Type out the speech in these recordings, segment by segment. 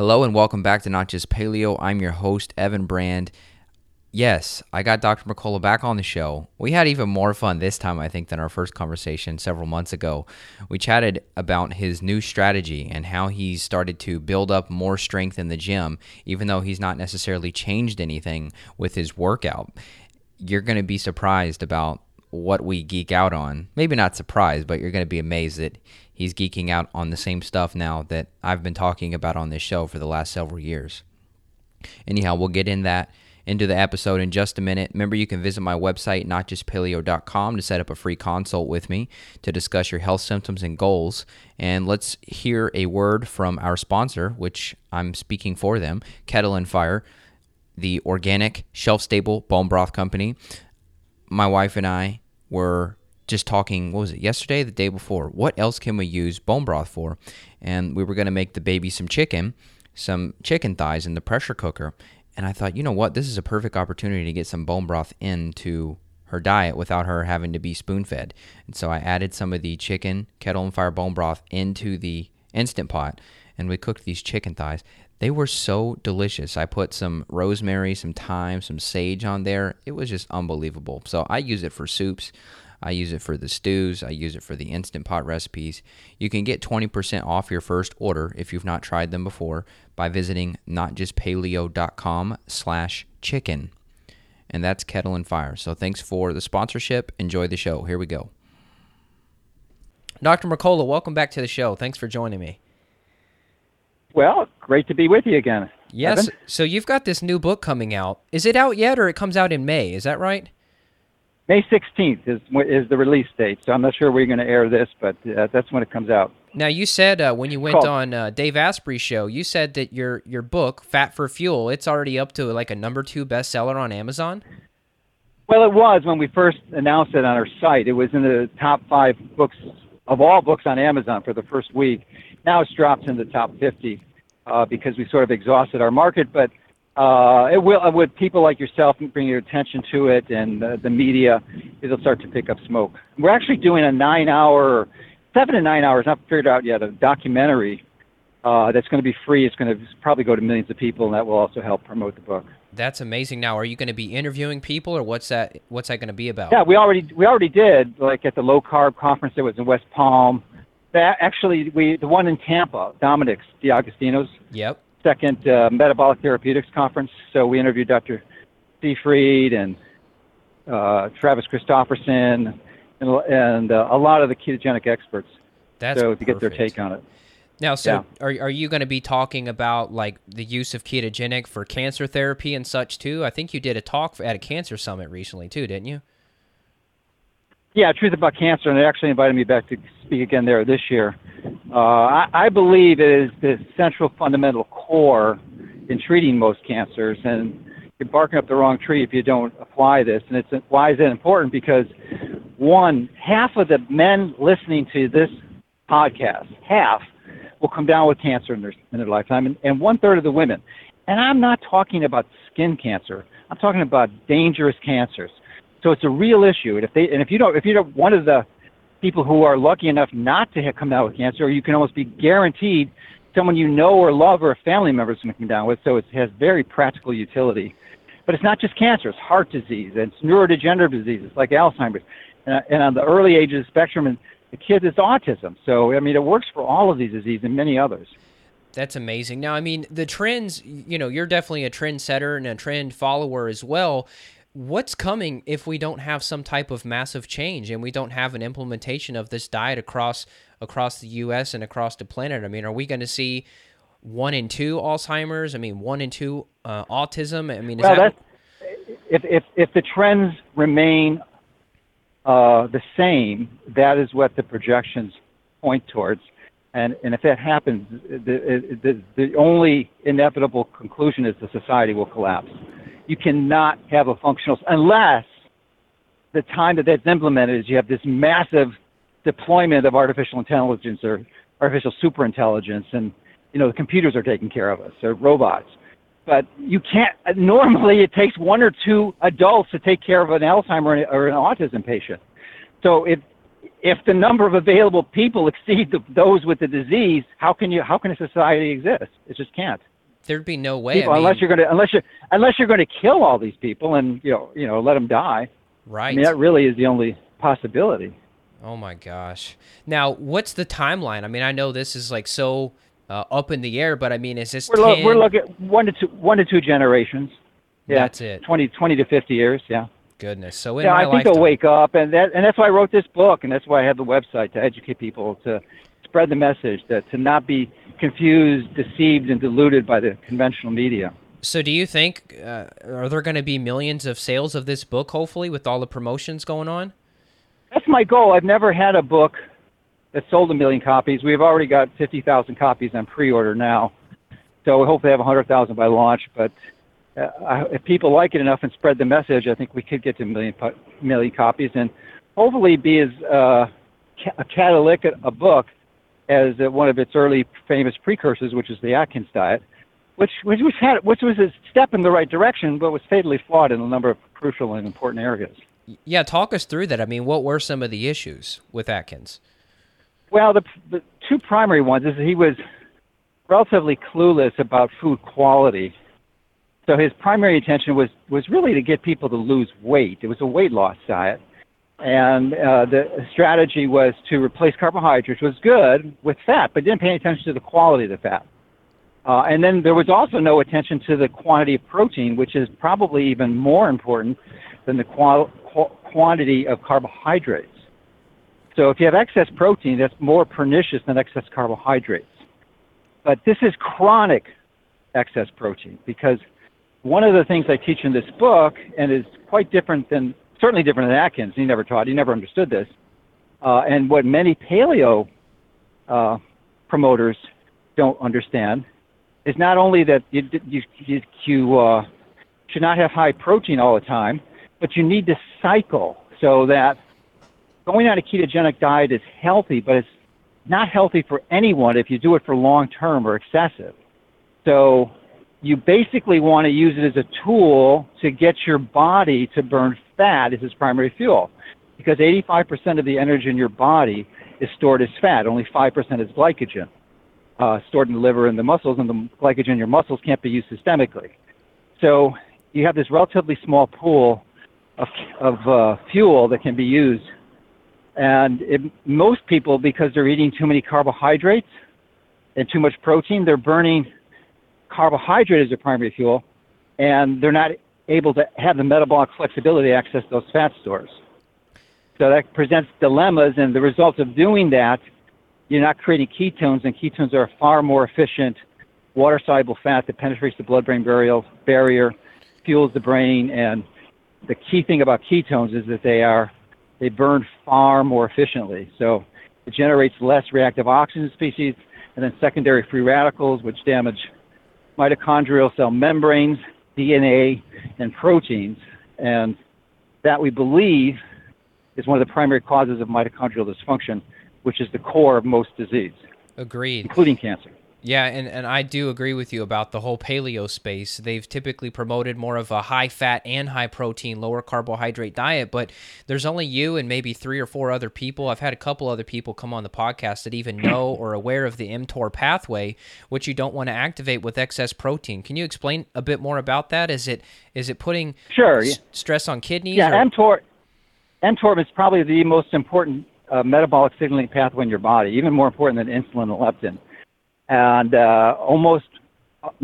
Hello and welcome back to Not Just Paleo. I'm your host, Evan Brand. Yes, I got Dr. Mercola back on the show. We had even more fun this time, I think, than our first conversation several months ago. We chatted about his new strategy and how he's started to build up more strength in the gym, even though he's not necessarily changed anything with his workout. You're going to be surprised about what we geek out on. Maybe not surprised, but you're going to be amazed that he's geeking out on the same stuff now that I've been talking about on this show for the last several years. Anyhow, we'll get into the episode in just a minute. Remember, you can visit my website, notjustpaleo.com, to set up a free consult with me to discuss your health symptoms and goals. And let's hear a word from our sponsor, which I'm speaking for them, Kettle and Fire, the organic, shelf-stable bone broth company. My wife and I were just talking, what was it, yesterday, the day before, what else can we use bone broth for? And we were going to make the baby some chicken thighs in the pressure cooker. And I thought, you know what, this is a perfect opportunity to get some bone broth into her diet without her having to be spoon-fed. And so I added some of the chicken Kettle and Fire bone broth into the Instant Pot, and we cooked these chicken thighs. They were so delicious. I put some rosemary, some thyme, some sage on there. It was just unbelievable. So I use it for soups. I use it for the stews. I use it for the Instant Pot recipes. You can get 20% off your first order if you've not tried them before by visiting notjustpaleo.com/chicken. And that's Kettle and Fire. So thanks for the sponsorship. Enjoy the show. Here we go. Dr. Mercola, welcome back to the show. Thanks for joining me. Well, great to be with you again. Yes. Evan. So you've got this new book coming out. Is it out yet, or it comes out in May? Is that right? May 16th is the release date, so I'm not sure we're going to air this, but that's when it comes out. Now, you said when you went on Dave Asprey's show, you said that your book, Fat for Fuel, it's already up to like a number 2 bestseller on Amazon? Well, it was when we first announced it on our site. It was in the top 5 books of all books on Amazon for the first week. Now it's dropped in the top 50 because we sort of exhausted our market, but it will, with people like yourself bring your attention to it and the media, it'll start to pick up smoke. We're actually doing a 7 to 9 hours, not figured out yet, a documentary that's going to be free. It's going to probably go to millions of people, and that will also help promote the book. That's amazing. Now, are you going to be interviewing people, or what's that going to be about? Yeah, we already did, like at the low carb conference that was in West Palm. That actually, the one in Tampa, Dominic D'Agostino's. Yep. Second Metabolic Therapeutics Conference. So we interviewed Dr. Seyfried and Travis Christofferson and a lot of the ketogenic experts. That's so to perfect. Get their take on it. Now, so yeah. Are you going to be talking about like the use of ketogenic for cancer therapy and such too? I think you did a talk at a cancer summit recently too, didn't you? Yeah, Truth About Cancer, and they actually invited me back to speak again there this year. I believe it is the central fundamental core in treating most cancers, and you're barking up the wrong tree if you don't apply this. And why is it important? Because, one, half of the men listening to this podcast, half, will come down with cancer in their lifetime, and one-third of the women. And I'm not talking about skin cancer. I'm talking about dangerous cancers. So it's a real issue, and if you don't, one of the people who are lucky enough not to come down with cancer, you can almost be guaranteed someone you know or love or a family member is going to come down with. So it has very practical utility, but it's not just cancer; it's heart disease and it's neurodegenerative diseases like Alzheimer's, and on the early ages spectrum, and the kids, it's autism. So I mean, it works for all of these diseases and many others. That's amazing. Now, I mean, the trends. You know, you're definitely a trendsetter and a trend follower as well. What's coming if we don't have some type of massive change and we don't have an implementation of this diet across the U.S. and across the planet? I mean, are we going to see 1 in 2 Alzheimer's? I mean, 1 in 2 autism? I mean, is if the trends remain the same, that is what the projections point towards. And if that happens, the only inevitable conclusion is the society will collapse. You cannot have a functional, unless the time that's implemented is you have this massive deployment of artificial intelligence or artificial superintelligence, and you know the computers are taking care of us, or robots. But you can't. Normally, it takes 1 or 2 adults to take care of an Alzheimer's or an autism patient. So if the number of available people exceed those with the disease, how can a society exist? It just can't. there'd be no way. People, I mean, unless you're going to kill all these people and you know let them die. Right. I mean, that really is the only possibility. Oh my gosh. Now, what's the timeline? I mean, I know this is like so up in the air, but I mean, is this we're looking at one to two generations. Yeah, that's it. 20 to 50 years. Yeah. Goodness. So in my lifetime, I think they'll wake up, and that's why I wrote this book, and that's why I have the website, to educate people, to spread the message, to not be confused, deceived, and deluded by the conventional media. So do you think, are there going to be millions of sales of this book, hopefully, with all the promotions going on? That's my goal. I've never had a book that sold 1 million copies. We've already got 50,000 copies on pre-order now. So we hope they have 100,000 by launch. But if people like it enough and spread the message, I think we could get to a million copies and hopefully be as catalytic a book as one of its early famous precursors, which is the Atkins diet, which was a step in the right direction, but was fatally flawed in a number of crucial and important areas. Yeah, talk us through that. I mean, what were some of the issues with Atkins? Well, the two primary ones is he was relatively clueless about food quality. So his primary intention was really to get people to lose weight. It was a weight loss diet. And the strategy was to replace carbohydrates, which was good, with fat, but didn't pay any attention to the quality of the fat. And then there was also no attention to the quantity of protein, which is probably even more important than the quantity of carbohydrates. So if you have excess protein, that's more pernicious than excess carbohydrates. But this is chronic excess protein, because one of the things I teach in this book, and is quite certainly different than Atkins. He never taught. He never understood this. And what many paleo promoters don't understand is not only that you should not have high protein all the time, but you need to cycle, so that going on a ketogenic diet is healthy, but it's not healthy for anyone if you do it for long term or excessive. So you basically want to use it as a tool to get your body to burn fat as its primary fuel, because 85% of the energy in your body is stored as fat. Only 5% is glycogen, stored in the liver and the muscles, and the glycogen in your muscles can't be used systemically. So you have this relatively small pool of fuel that can be used. And most people, because they're eating too many carbohydrates and too much protein, they're burning carbohydrate as their primary fuel, and they're not able to have the metabolic flexibility to access those fat stores. So that presents dilemmas, and the result of doing that, you're not creating ketones, and ketones are a far more efficient water-soluble fat that penetrates the blood-brain barrier, fuels the brain, and the key thing about ketones is that they burn far more efficiently. So it generates less reactive oxygen species, and then secondary free radicals, which damage mitochondrial cell membranes, DNA, and proteins, and that, we believe, is one of the primary causes of mitochondrial dysfunction, which is the core of most disease. Agreed. Including cancer. Yeah, and I do agree with you about the whole paleo space. They've typically promoted more of a high-fat and high-protein, lower-carbohydrate diet, but there's only you and maybe 3 or 4 other people. I've had a couple other people come on the podcast that even know or aware of the mTOR pathway, which you don't want to activate with excess protein. Can you explain a bit more about that? Is it putting stress on kidneys? Yeah, mTOR is probably the most important metabolic signaling pathway in your body, even more important than insulin and leptin. And almost,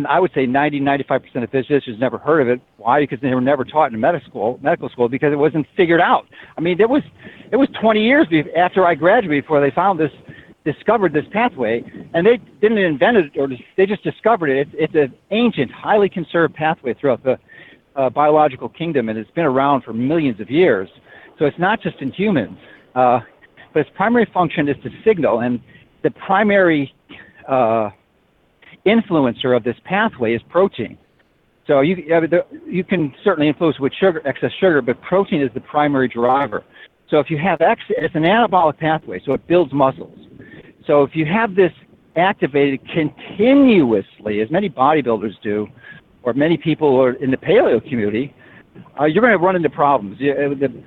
I would say, 90-95% of physicians never heard of it. Why? Because they were never taught in medical school, because it wasn't figured out. I mean, it was 20 years after I graduated before they discovered this pathway, and they didn't invent it, or they just discovered it. It's an ancient, highly conserved pathway throughout the biological kingdom, and it's been around for millions of years. So it's not just in humans, but its primary function is to signal, and the primary influencer of this pathway is protein. So you can certainly influence with excess sugar, but protein is the primary driver. So if you have it's an anabolic pathway, so it builds muscles. So if you have this activated continuously, as many bodybuilders do, or many people are in the paleo community, you're going to run into problems.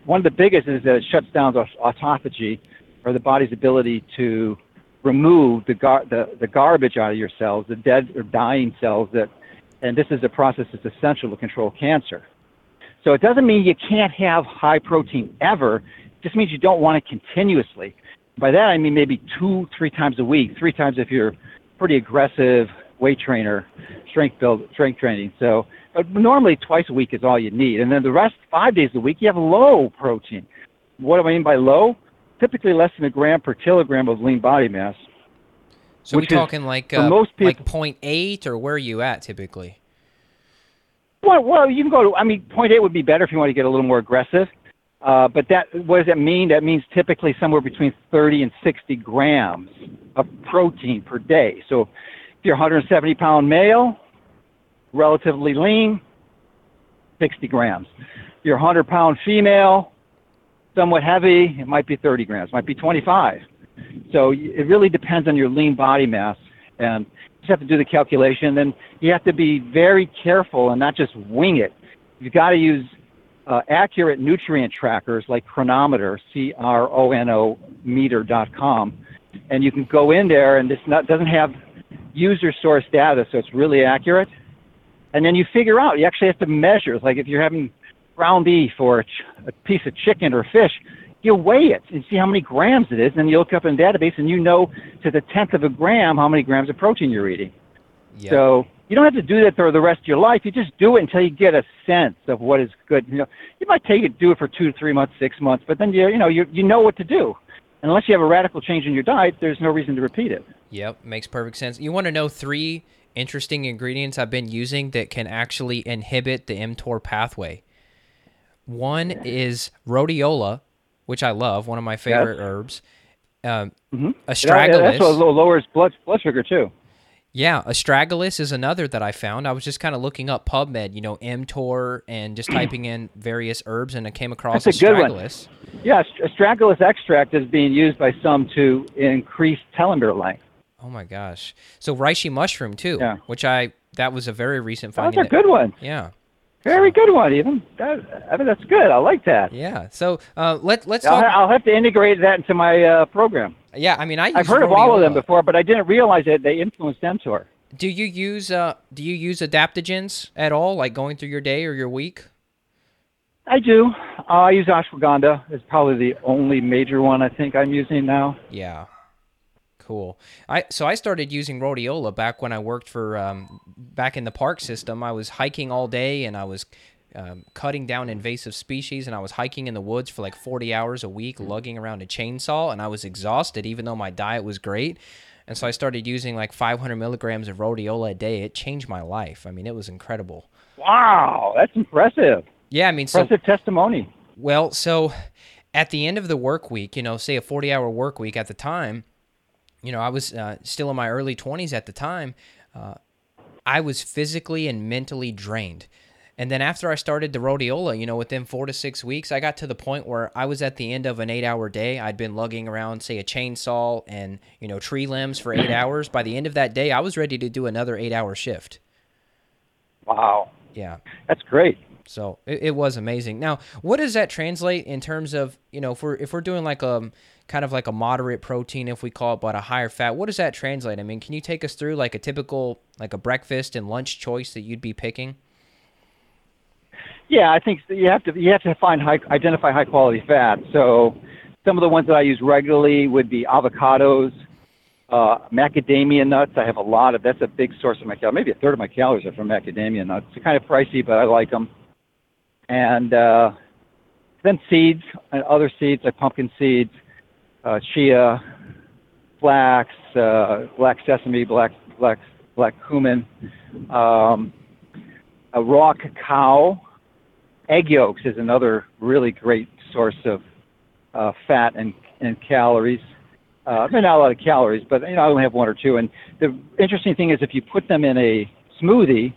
One of the biggest is that it shuts down autophagy, or the body's ability to remove the garbage out of your cells, the dead or dying cells that And this is a process that's essential to control cancer. So it doesn't mean you can't have high protein ever. It just means you don't want it continuously. By that, I mean maybe 2-3 times a week, 3 times if you're pretty aggressive weight trainer, strength training. So, but normally twice a week is all you need. And then the rest, 5 days a week, you have low protein. What do I mean by low? Typically less than a gram per kilogram of lean body mass. So we're talking most people, like 0.8, or where are you at typically? Well, you can go to, 0.8 would be better if you want to get a little more aggressive. But what does that mean? That means typically somewhere between 30 and 60 grams of protein per day. So if you're a 170-pound male, relatively lean, 60 grams. If you're a 100-pound female, somewhat heavy, it might be 30 grams, might be 25. So it really depends on your lean body mass, and you just have to do the calculation. And you have to be very careful and not just wing it. You've got to use accurate nutrient trackers like Chronometer, chronometer.com, and you can go in there, and this doesn't have user source data, so it's really accurate. And then you figure out, you actually have to measure, like if you're having ground beef or a piece of chicken or fish, you weigh it and see how many grams it is, and then you look up in the database, and you know to the 1/10 of a gram how many grams of protein you're eating. Yep. So you don't have to do that for the rest of your life. You just do it until you get a sense of what is good. You know, you might do it for 2 to 3 months, 6 months, but then you know what to do. And unless you have a radical change in your diet, there's no reason to repeat it. Yep, makes perfect sense. You want to know 3 interesting ingredients I've been using that can actually inhibit the mTOR pathway. One is rhodiola, which I love, one of my favorite herbs. Astragalus. Yeah, that's what lowers blood sugar too. Yeah, astragalus is another that I found. I was just kind of looking up PubMed, mTOR, and just typing in various herbs, and I came across astragalus. That's a good one. Yeah, astragalus extract is being used by some to increase telomere length. Oh my gosh. So reishi mushroom too, which that was a very recent finding. That's a good one. Yeah. Very good one, Evan. That's good. I like that. Yeah. So let's talk. I'll have to integrate that into my program. Yeah. I've heard of all of them before, but I didn't realize that they influenced mTOR. Do you use adaptogens at all, like going through your day or your week? I do. I use ashwagandha. It's probably the only major one I think I'm using now. Yeah. Cool. So I started using rhodiola back when I worked for back in the park system. I was hiking all day, and I was cutting down invasive species, and I was hiking in the woods for like 40 hours a week, lugging around a chainsaw, and I was exhausted even though my diet was great. And so I started using like 500 milligrams of rhodiola a day. It changed my life. It was incredible. Wow, that's impressive. Yeah, impressive testimony. Well, so at the end of the work week, say a 40-hour work week at the time, I was still in my early 20s at the time. I was physically and mentally drained. And then after I started the rhodiola, within 4 to 6 weeks, I got to the point where I was at the end of an 8-hour day. I'd been lugging around, say, a chainsaw and, tree limbs for 8 hours. By the end of that day, I was ready to do another 8-hour shift. Wow. Yeah. That's great. So it was amazing. Now, what does that translate in terms of, if we're doing like a kind of like a moderate protein, if we call it, but a higher fat, what does that translate? Can you take us through like a typical, like a breakfast and lunch choice that you'd be picking? Yeah, I think you have to identify high quality fat. So some of the ones that I use regularly would be avocados, macadamia nuts. I have a lot of, that's a big source of my calories. Maybe 1/3 of my calories are from macadamia nuts. They're kind of pricey, but I like them. And then seeds and other seeds like pumpkin seeds, chia, flax, black sesame, black cumin, a raw cacao. Egg yolks is another really great source of fat and calories. They're not a lot of calories, but I only have 1 or 2. And the interesting thing is if you put them in a smoothie,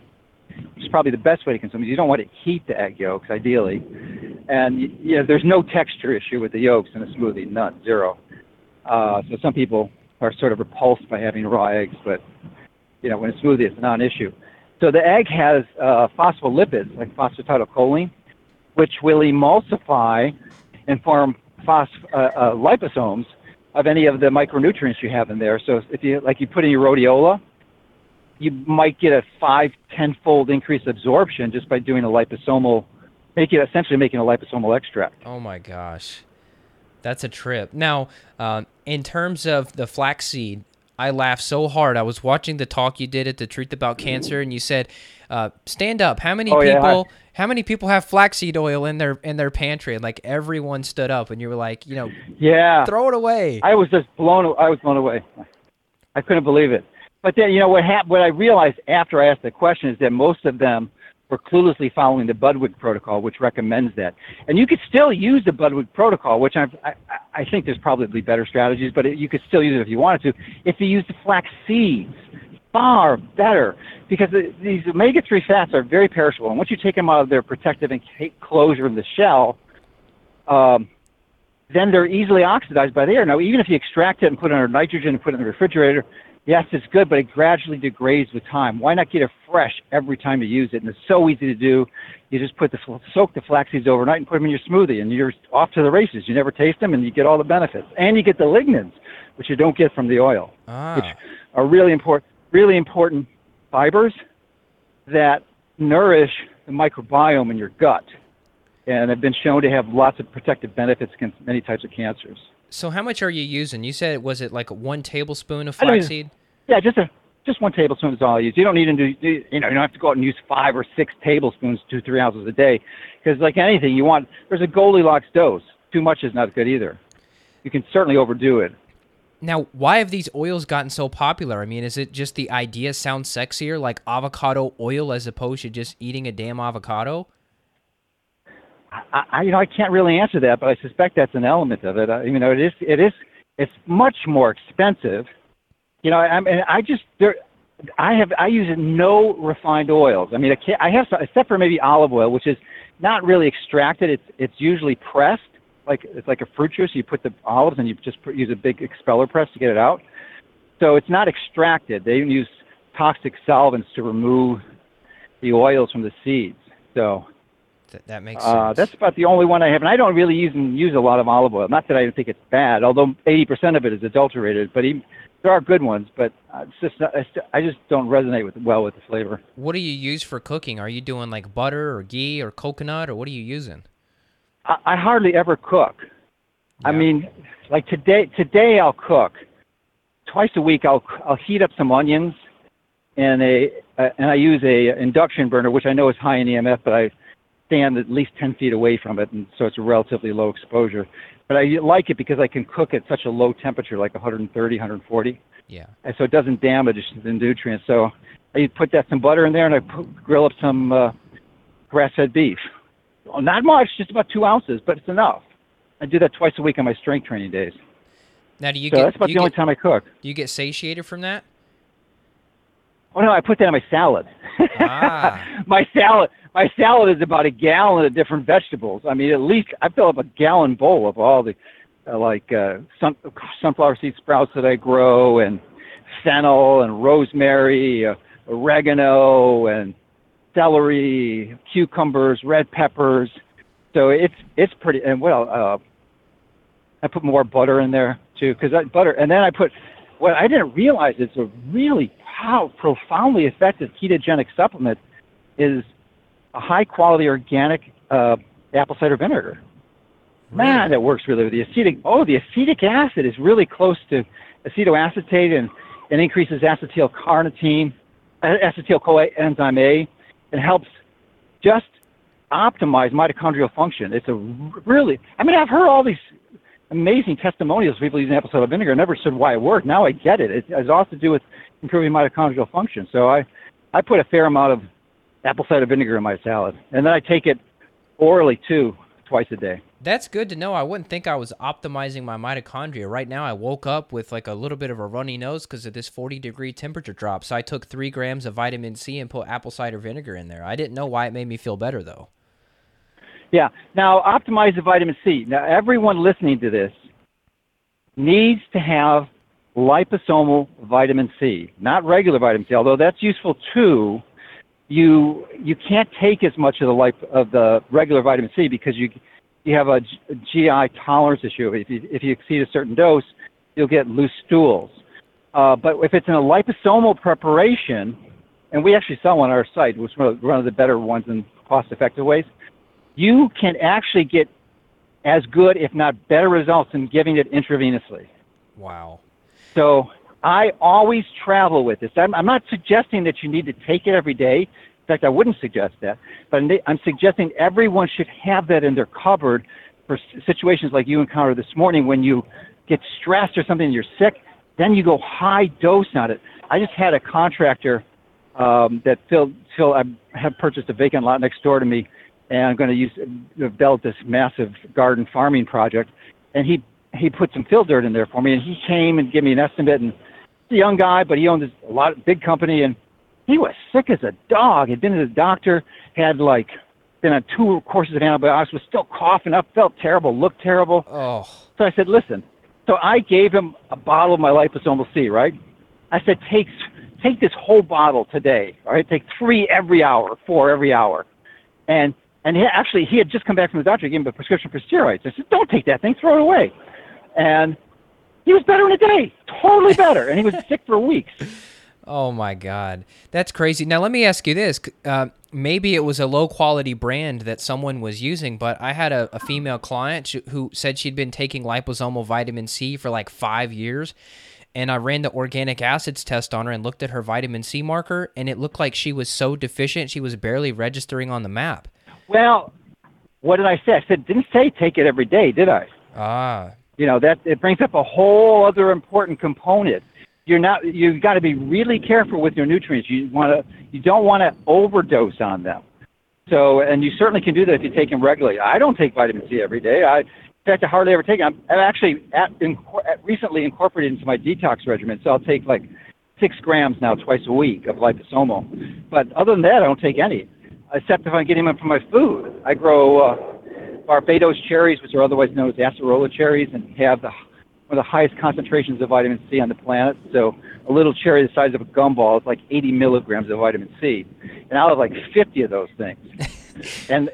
which is probably the best way to consume it. You don't want to heat the egg yolks, ideally. And there's no texture issue with the yolks in a smoothie, none, zero. So some people are sort of repulsed by having raw eggs, but when a smoothie, it's a non-issue. So the egg has phospholipids, like phosphatidylcholine, which will emulsify and form liposomes of any of the micronutrients you have in there. So if you put in your rhodiola, you might get a 5-10-fold increased absorption just by doing a liposomal, essentially making a liposomal extract. Oh my gosh, that's a trip. Now, in terms of the flaxseed, I laughed so hard. I was watching the talk you did at the Truth About Cancer, and you said, "Stand up! How many people have flaxseed oil in their pantry?" And like everyone stood up, and you were like, throw it away. I was blown away. I couldn't believe it. But then, what I realized after I asked the question is that most of them were cluelessly following the Budwig protocol, which recommends that. And you could still use the Budwig protocol, which I think there's probably better strategies, but you could still use it if you wanted to. If you use the flax seeds, far better, because these omega-3 fats are very perishable. And once you take them out of their protective enclosure in the shell, then they're easily oxidized by the air. Now, even if you extract it and put it under nitrogen and put it in the refrigerator, yes, it's good, but it gradually degrades with time. Why not get it fresh every time you use it? And it's so easy to do. You just soak the flax seeds overnight and put them in your smoothie, and you're off to the races. You never taste them, and you get all the benefits. And you get the lignans, which you don't get from the oil, which are really important fibers that nourish the microbiome in your gut and have been shown to have lots of protective benefits against many types of cancers. So how much are you using? You said, was it like 1 tablespoon of flaxseed? Yeah, just 1 tablespoon is all I use. You don't need to you don't have to go out and use 5 or 6 tablespoons, 2-3 ounces a day. Because like anything you want, there's a Goldilocks dose. Too much is not good either. You can certainly overdo it. Now, why have these oils gotten so popular? I mean, is it just the idea sounds sexier, like avocado oil as opposed to just eating a damn avocado? I can't really answer that, but I suspect that's an element of it. It's much more expensive. I use no refined oils. I mean, I have some, except for maybe olive oil, which is not really extracted. It's usually pressed, like it's like a fruit juice. You put the olives and you just use a big expeller press to get it out. So it's not extracted. They even use toxic solvents to remove the oils from the seeds. So that makes sense. That's about the only one I have, and I don't really use a lot of olive oil. Not that I think it's bad, although 80% of it is adulterated. But there are good ones, but I just don't resonate well with the flavor. What do you use for cooking? Are you doing like butter or ghee or coconut, or what are you using? I hardly ever cook. Yeah. I mean, like today I'll cook twice a week. I'll heat up some onions, and I use a induction burner, which I know is high in EMF, but I stand at least 10 feet away from it, and so it's a relatively low exposure. But I like it because I can cook at such a low temperature, like 130, 140. Yeah. And so it doesn't damage the nutrients. So I put some butter in there, and I grill up some grass-fed beef. Well, not much, just about 2 ounces, but it's enough. I do that twice a week on my strength training days. Now, that's about the only time I cook. Do you get satiated from that? Oh, no, I put that in my salad. My salad is about a gallon of different vegetables. I mean, at least I fill up a gallon bowl of all the sunflower seed sprouts that I grow, and fennel and rosemary, oregano and celery, cucumbers, red peppers. So it's pretty. And I put more butter in there too, What I didn't realize is a really profoundly effective ketogenic supplement is a high-quality organic apple cider vinegar. Man, that works really with the acetic. Oh, the acetic acid is really close to acetoacetate and increases acetylcarnitine, acetyl-CoA enzyme A, and helps just optimize mitochondrial function. It's a really, I've heard all these amazing testimonials of people using apple cider vinegar. I never understood why it worked. Now I get it. It has all to do with improving mitochondrial function. So I put a fair amount of apple cider vinegar in my salad. And then I take it orally, too, twice a day. That's good to know. I wouldn't think I was optimizing my mitochondria. Right now, I woke up with like a little bit of a runny nose because of this 40-degree temperature drop. So I took 3 grams of vitamin C and put apple cider vinegar in there. I didn't know why it made me feel better, though. Yeah. Now, optimize the vitamin C. Now, everyone listening to this needs to have liposomal vitamin C, not regular vitamin C, although that's useful, too. You can't take as much of the regular vitamin C because you have a GI tolerance issue. If you exceed a certain dose, you'll get loose stools. But if it's in a liposomal preparation, and we actually sell on our site, which is one of the better ones and cost-effective ways, you can actually get as good, if not better, results in giving it intravenously. Wow. So I always travel with this. I'm not suggesting that you need to take it every day. In fact, I wouldn't suggest that. But I'm suggesting everyone should have that in their cupboard for situations like you encountered this morning when you get stressed or something and you're sick. Then you go high dose on it. I just had a contractor that filled, I have purchased a vacant lot next door to me, and I'm going to develop this massive garden farming project. And he put some field dirt in there for me, and he came and gave me an estimate. And he's a young guy, but he owned a big company, and he was sick as a dog. Had been to the doctor, been on 2 courses of antibiotics, was still coughing up, felt terrible, looked terrible. Oh. So I said, listen. So I gave him a bottle of my liposomal C, right? I said, take this whole bottle today, all right? Take 3 every hour, 4 every hour. And he had just come back from the doctor. He gave him a prescription for steroids. I said, don't take that thing. Throw it away. And he was better in a day, totally better. And he was sick for weeks. Oh, my God. That's crazy. Now, let me ask you this. Maybe it was a low-quality brand that someone was using, but I had a female client who said she'd been taking liposomal vitamin C for 5 years, and I ran the organic acids test on her and looked at her vitamin C marker, and it looked like she was so deficient she was barely registering on the map. Well, what did I say? I didn't say take it every day, did I? That it brings up a whole other important component. You've got to be really careful with your nutrients. You don't want to overdose on them. So, and you certainly can do that if you take them regularly. I don't take vitamin C every day. In fact, I hardly ever take it. I'm actually recently incorporated into my detox regimen, so I'll take 6 grams now twice a week of liposomal. But other than that, I don't take any, except if I'm getting them from my food. I grow Barbados cherries, which are otherwise known as acerola cherries, and have one of the highest concentrations of vitamin C on the planet. So a little cherry the size of a gumball is 80 milligrams of vitamin C, and I'll have 50 of those things. And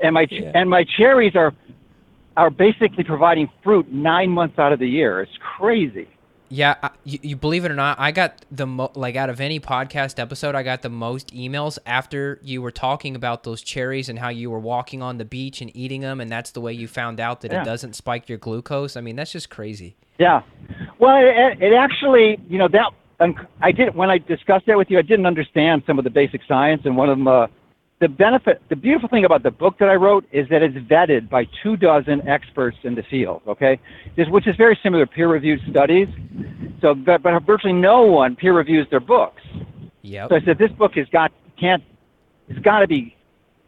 my cherries are basically providing fruit 9 months out of the year. It's crazy. Yeah, you believe it or not, I got out of any podcast episode, I got the most emails after you were talking about those cherries and how you were walking on the beach and eating them, and that's the way you found out that it doesn't spike your glucose. I mean, that's just crazy. Yeah. Well, it actually, when I discussed that with you, I didn't understand some of the basic science, and one of them, the beautiful thing about the book that I wrote is that it's vetted by 24 experts in the field, okay? Which is very similar to peer-reviewed studies. So, but virtually no one peer-reviews their books. Yep. So I said, this book can't be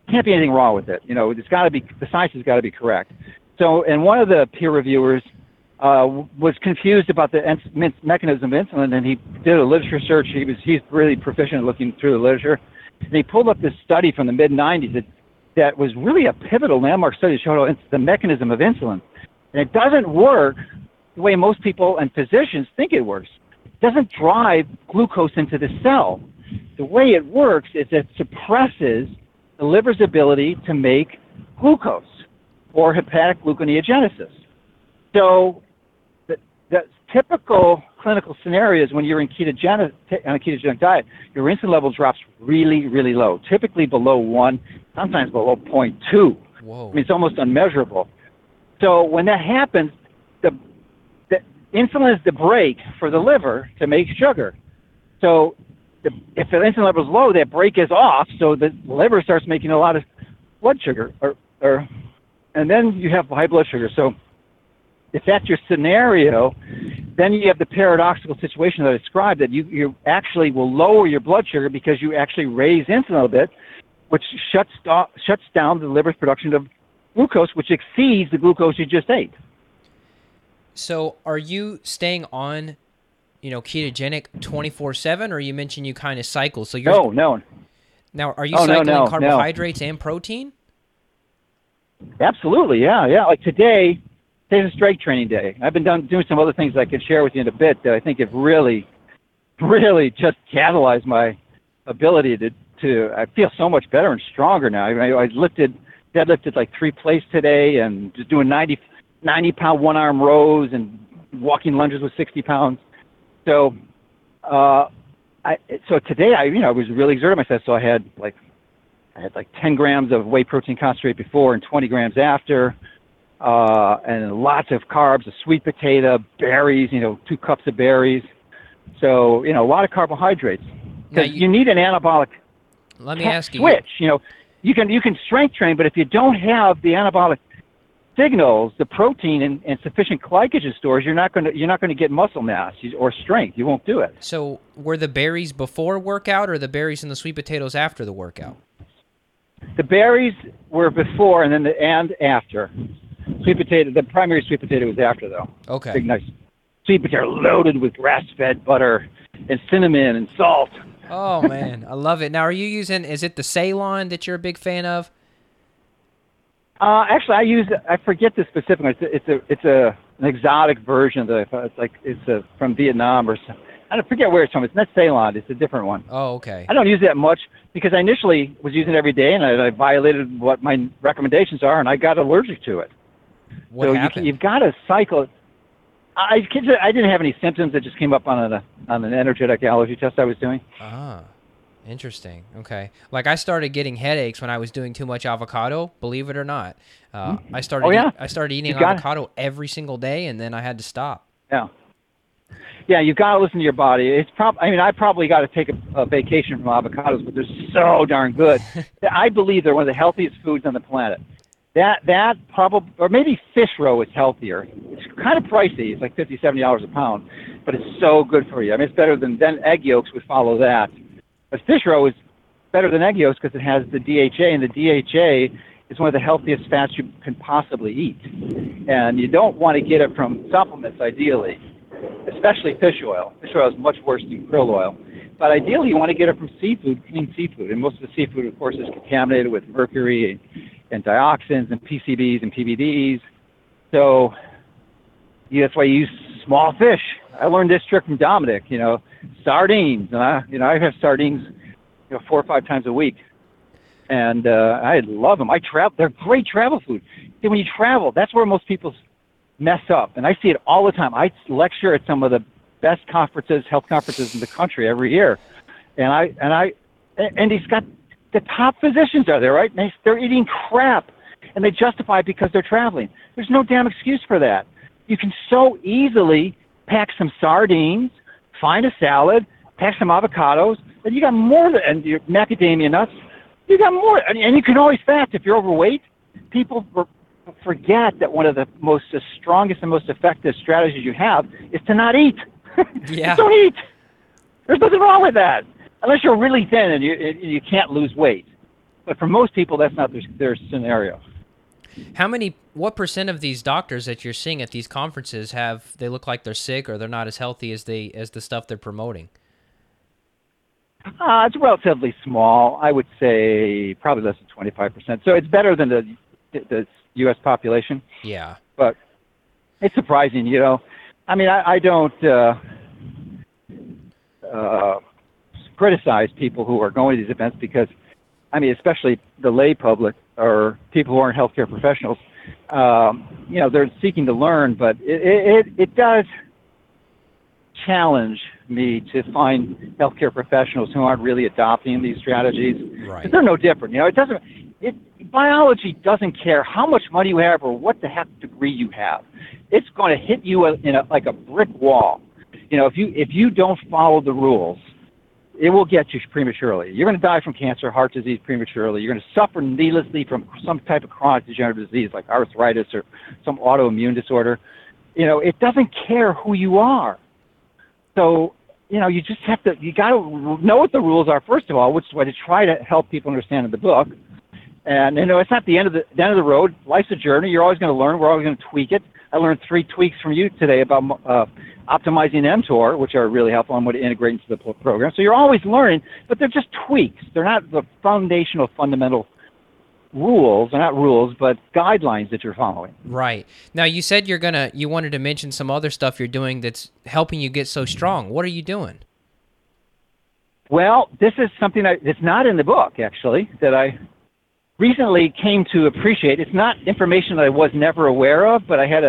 anything wrong with it. The science has got to be correct. So, and one of the peer reviewers was confused about the mechanism of insulin, and he did a literature search. He's really proficient looking through the literature. And he pulled up this study from the mid-'90s that was really a pivotal landmark study that showed how the mechanism of insulin. And it doesn't work the way most people and physicians think it works. It doesn't drive glucose into the cell. The way it works is it suppresses the liver's ability to make glucose or hepatic gluconeogenesis. So the typical clinical scenarios when you're on a ketogenic diet, your insulin level drops really, really low, typically below 1, sometimes below 0.2. Whoa. I mean, it's almost unmeasurable. So when that happens, the insulin is the brake for the liver to make sugar. So if the insulin level is low, that brake is off, so the liver starts making a lot of blood sugar, and then you have high blood sugar. So if that's your scenario, then you have the paradoxical situation that I described, that you actually will lower your blood sugar because you actually raise insulin a bit, which shuts down the liver's production of glucose, which exceeds the glucose you just ate. So are you staying on, ketogenic 24/7, or you mentioned you kind of cycle? So you're no. Now, are you cycling carbohydrates and protein? Absolutely, yeah. Like today. Today's a strength training day. I've been doing some other things I can share with you in a bit that I think have really, really just catalyzed my ability to I feel so much better and stronger now. I deadlifted 3 plates today, and just doing 90 pound one arm rows and walking lunges with 60 pounds. So So today I was really exerting myself. So I had 10 grams of whey protein concentrate before and 20 grams after, and lots of carbs, a sweet potato, berries, 2 cups of berries. So, a lot of carbohydrates. Because you need an anabolic switch. You can strength train, but if you don't have the anabolic signals, the protein and sufficient glycogen stores, you're not going to get muscle mass or strength. You won't do it. So were the berries before workout or the berries and the sweet potatoes after the workout? The berries were before and then after. Sweet potato, the primary sweet potato was after though. Okay. Big nice sweet potato loaded with grass-fed butter and cinnamon and salt. Oh man, I love it. Now, is it the Ceylon that you're a big fan of? Actually, I forget the specific one. It's an exotic version of it's from Vietnam or something. I don't forget where it's from. It's not Ceylon. It's a different one. Oh, okay. I don't use that much because I initially was using it every day, and I violated what my recommendations are, and I got allergic to it. What happened? You've got to cycle. I didn't have any symptoms. It just came up on an energetic allergy test I was doing. Ah, interesting. Okay. Like I started getting headaches when I was doing too much avocado, believe it or not. I started eating avocado every single day, and then I had to stop. Yeah. Yeah, you've got to listen to your body. I probably got to take a vacation from avocados, but they're so darn good. I believe they're one of the healthiest foods on the planet. That probably, or maybe fish roe is healthier. It's kind of pricey. It's like $50, $70 a pound, but it's so good for you. It's better than egg yolks would follow that. But fish roe is better than egg yolks because it has the DHA, and the DHA is one of the healthiest fats you can possibly eat. And you don't want to get it from supplements, ideally, especially fish oil. Fish oil is much worse than krill oil. But ideally, you want to get it from seafood, clean seafood. And most of the seafood, of course, is contaminated with mercury and dioxins and PCBs and PBDs. So that's why you use small fish. I learned this trick from Dominic, sardines. And I have sardines 4 or 5 times a week. And I love them. They're great travel food. See, when you travel, that's where most people mess up. And I see it all the time. I lecture at some of the best health conferences in the country every year. And he's got... The top physicians are there, right? They're eating crap, and they justify it because they're traveling. There's no damn excuse for that. You can so easily pack some sardines, find a salad, pack some avocados, and you got more than your macadamia nuts. You got more, and you can always fast if you're overweight. People forget that one of the most strongest and most effective strategies you have is to not eat. Yeah. Just don't eat. There's nothing wrong with that. Unless you're really thin and you can't lose weight. But for most people, that's not their scenario. What percent of these doctors that you're seeing at these conferences they look like they're sick or they're not as healthy as the stuff they're promoting? It's relatively small. I would say probably less than 25%. So it's better than the U.S. population. Yeah. But it's surprising, I don't... criticize people who are going to these events because, especially the lay public or people who aren't healthcare professionals, they're seeking to learn, but it does challenge me to find healthcare professionals who aren't really adopting these strategies. Right. They're no different. Biology doesn't care how much money you have or what the heck degree you have. It's going to hit you like a brick wall. If you don't follow the rules, it will get you prematurely. You're going to die from cancer, heart disease prematurely. You're going to suffer needlessly from some type of chronic degenerative disease like arthritis or some autoimmune disorder. It doesn't care who you are. So, you just you got to know what the rules are, first of all, which is why to try to help people understand in the book. And, it's not the end of the road. Life's a journey. You're always going to learn. We're always going to tweak it. I learned 3 tweaks from you today about optimizing mTOR, which are really helpful and would integrate into the program. So you're always learning, but they're just tweaks. They're not the foundational, fundamental rules. They're not rules, but guidelines that you're following. Right. Now, you said you wanted to mention some other stuff you're doing that's helping you get so strong. What are you doing? Well, this is something that's not in the book, actually, that I recently came to appreciate. It's not information that I was never aware of, but I had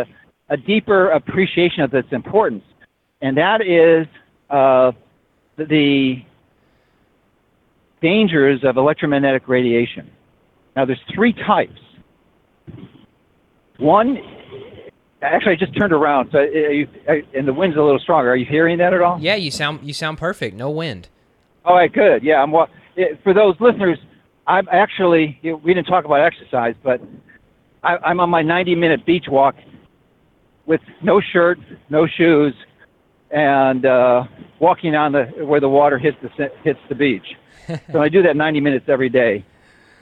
a deeper appreciation of its importance. And that is the dangers of electromagnetic radiation. Now, there's three types. One, actually, I just turned around, so and the wind's a little stronger. Are you hearing that at all? Yeah, you sound perfect. No wind. All right, good. Yeah, for those listeners, I'm actually, we didn't talk about exercise, but I'm on my 90-minute beach walk with no shirt, no shoes, and walking on where the water hits the beach. So I do that 90 minutes every day,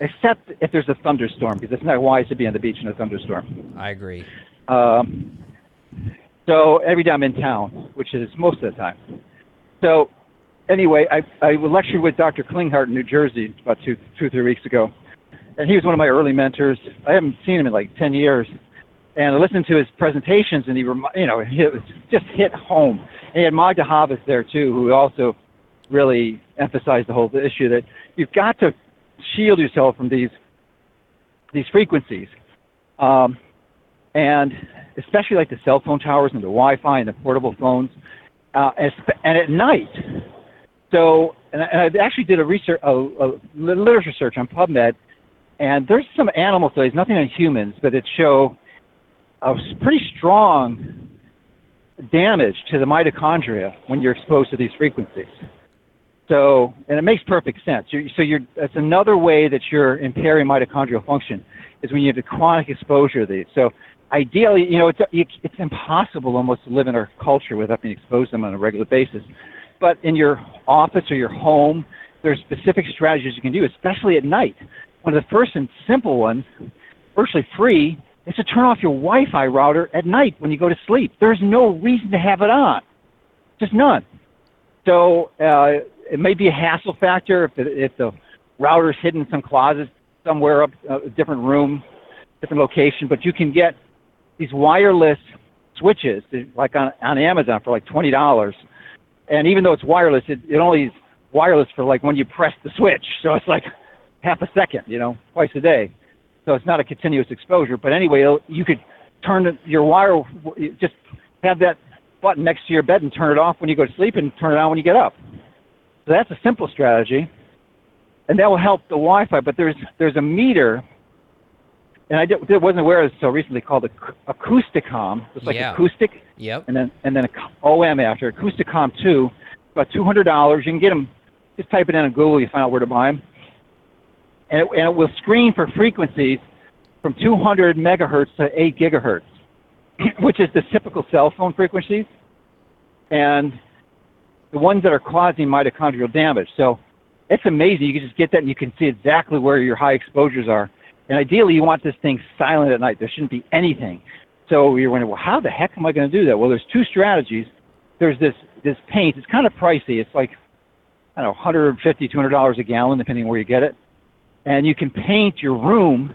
except if there's a thunderstorm, because it's not wise to be on the beach in a thunderstorm. I agree. So every day I'm in town, which is most of the time. So anyway, I lectured with Dr. Klinghardt in New Jersey about two, 3 weeks ago, and he was one of my early mentors. I haven't seen him in like 10 years, and I listened to his presentations, and it just hit home. And he had Magda Havas there, too, who also really emphasized the whole issue that you've got to shield yourself from these frequencies, and especially like the cell phone towers and the Wi-Fi and the portable phones, and at night. So, and I actually did a literature search on PubMed, and there's some animal studies, nothing on humans, but it show a pretty strong damage to the mitochondria when you're exposed to these frequencies. So, and it makes perfect sense. That's another way that you're impairing mitochondrial function is when you have the chronic exposure to these. So, ideally, it's impossible almost to live in our culture without being exposed to them on a regular basis. But in your office or your home, there's specific strategies you can do, especially at night. One of the first and simple ones, virtually free, is to turn off your Wi-Fi router at night when you go to sleep. There's no reason to have it on, just none. So, it may be a hassle factor if the router's hidden in some closet somewhere up a different room, different location, but you can get these wireless switches like on Amazon for like $20. And even though it's wireless, it only is wireless for like when you press the switch. So it's like half a second, twice a day. So it's not a continuous exposure. But anyway, you could turn your wire, just have that button next to your bed and turn it off when you go to sleep and turn it on when you get up. So that's a simple strategy, and that will help the Wi-Fi. But there's a meter, and I wasn't aware of this until recently, called Acousticom. It's like acoustic, yep. and then OM after, Acousticom 2, about $200. You can get them, just type it in on Google, you find out where to buy them. And it will screen for frequencies from 200 megahertz to 8 gigahertz, which is the typical cell phone frequencies. And the ones that are causing mitochondrial damage. So it's amazing. You can just get that and you can see exactly where your high exposures are. And ideally, you want this thing silent at night. There shouldn't be anything. So you're wondering, well, how the heck am I going to do that? Well, there's two strategies. There's this paint. It's kind of pricey. It's like, I don't know, $150, $200 a gallon, depending on where you get it. And you can paint your room,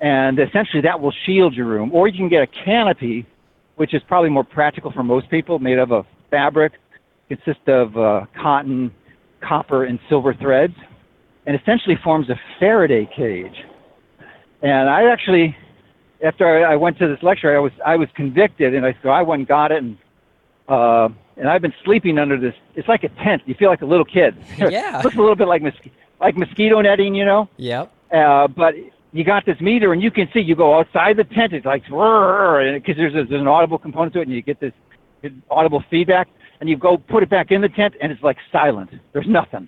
and essentially that will shield your room. Or you can get a canopy, which is probably more practical for most people, made of a fabric. Consists of cotton, copper, and silver threads, and essentially forms a Faraday cage. And I actually, after I went to this lecture, I was convicted, and so I went and got it, and I've been sleeping under this. It's like a tent. You feel like a little kid. Yeah. It looks a little bit like mosquito netting, Yep. But you got this meter, and you can see. You go outside the tent. It's like because there's an audible component to it, and you get this audible feedback. And you go put it back in the tent, and it's like silent. There's nothing.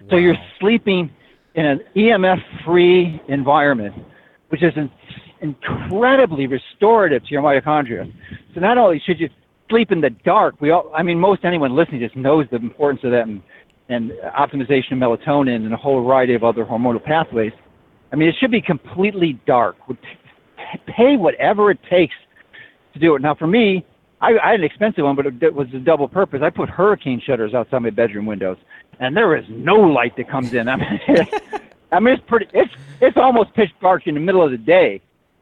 Wow. So you're sleeping in an EMF-free environment, which is incredibly restorative to your mitochondria. So not only should you sleep in the dark, most anyone listening just knows the importance of that and optimization of melatonin and a whole variety of other hormonal pathways. It should be completely dark. Pay whatever it takes to do it. Now, for me, I had an expensive one, but it was a double purpose. I put hurricane shutters outside my bedroom windows, and there is no light that comes in. It's pretty. It's almost pitch dark in the middle of the day,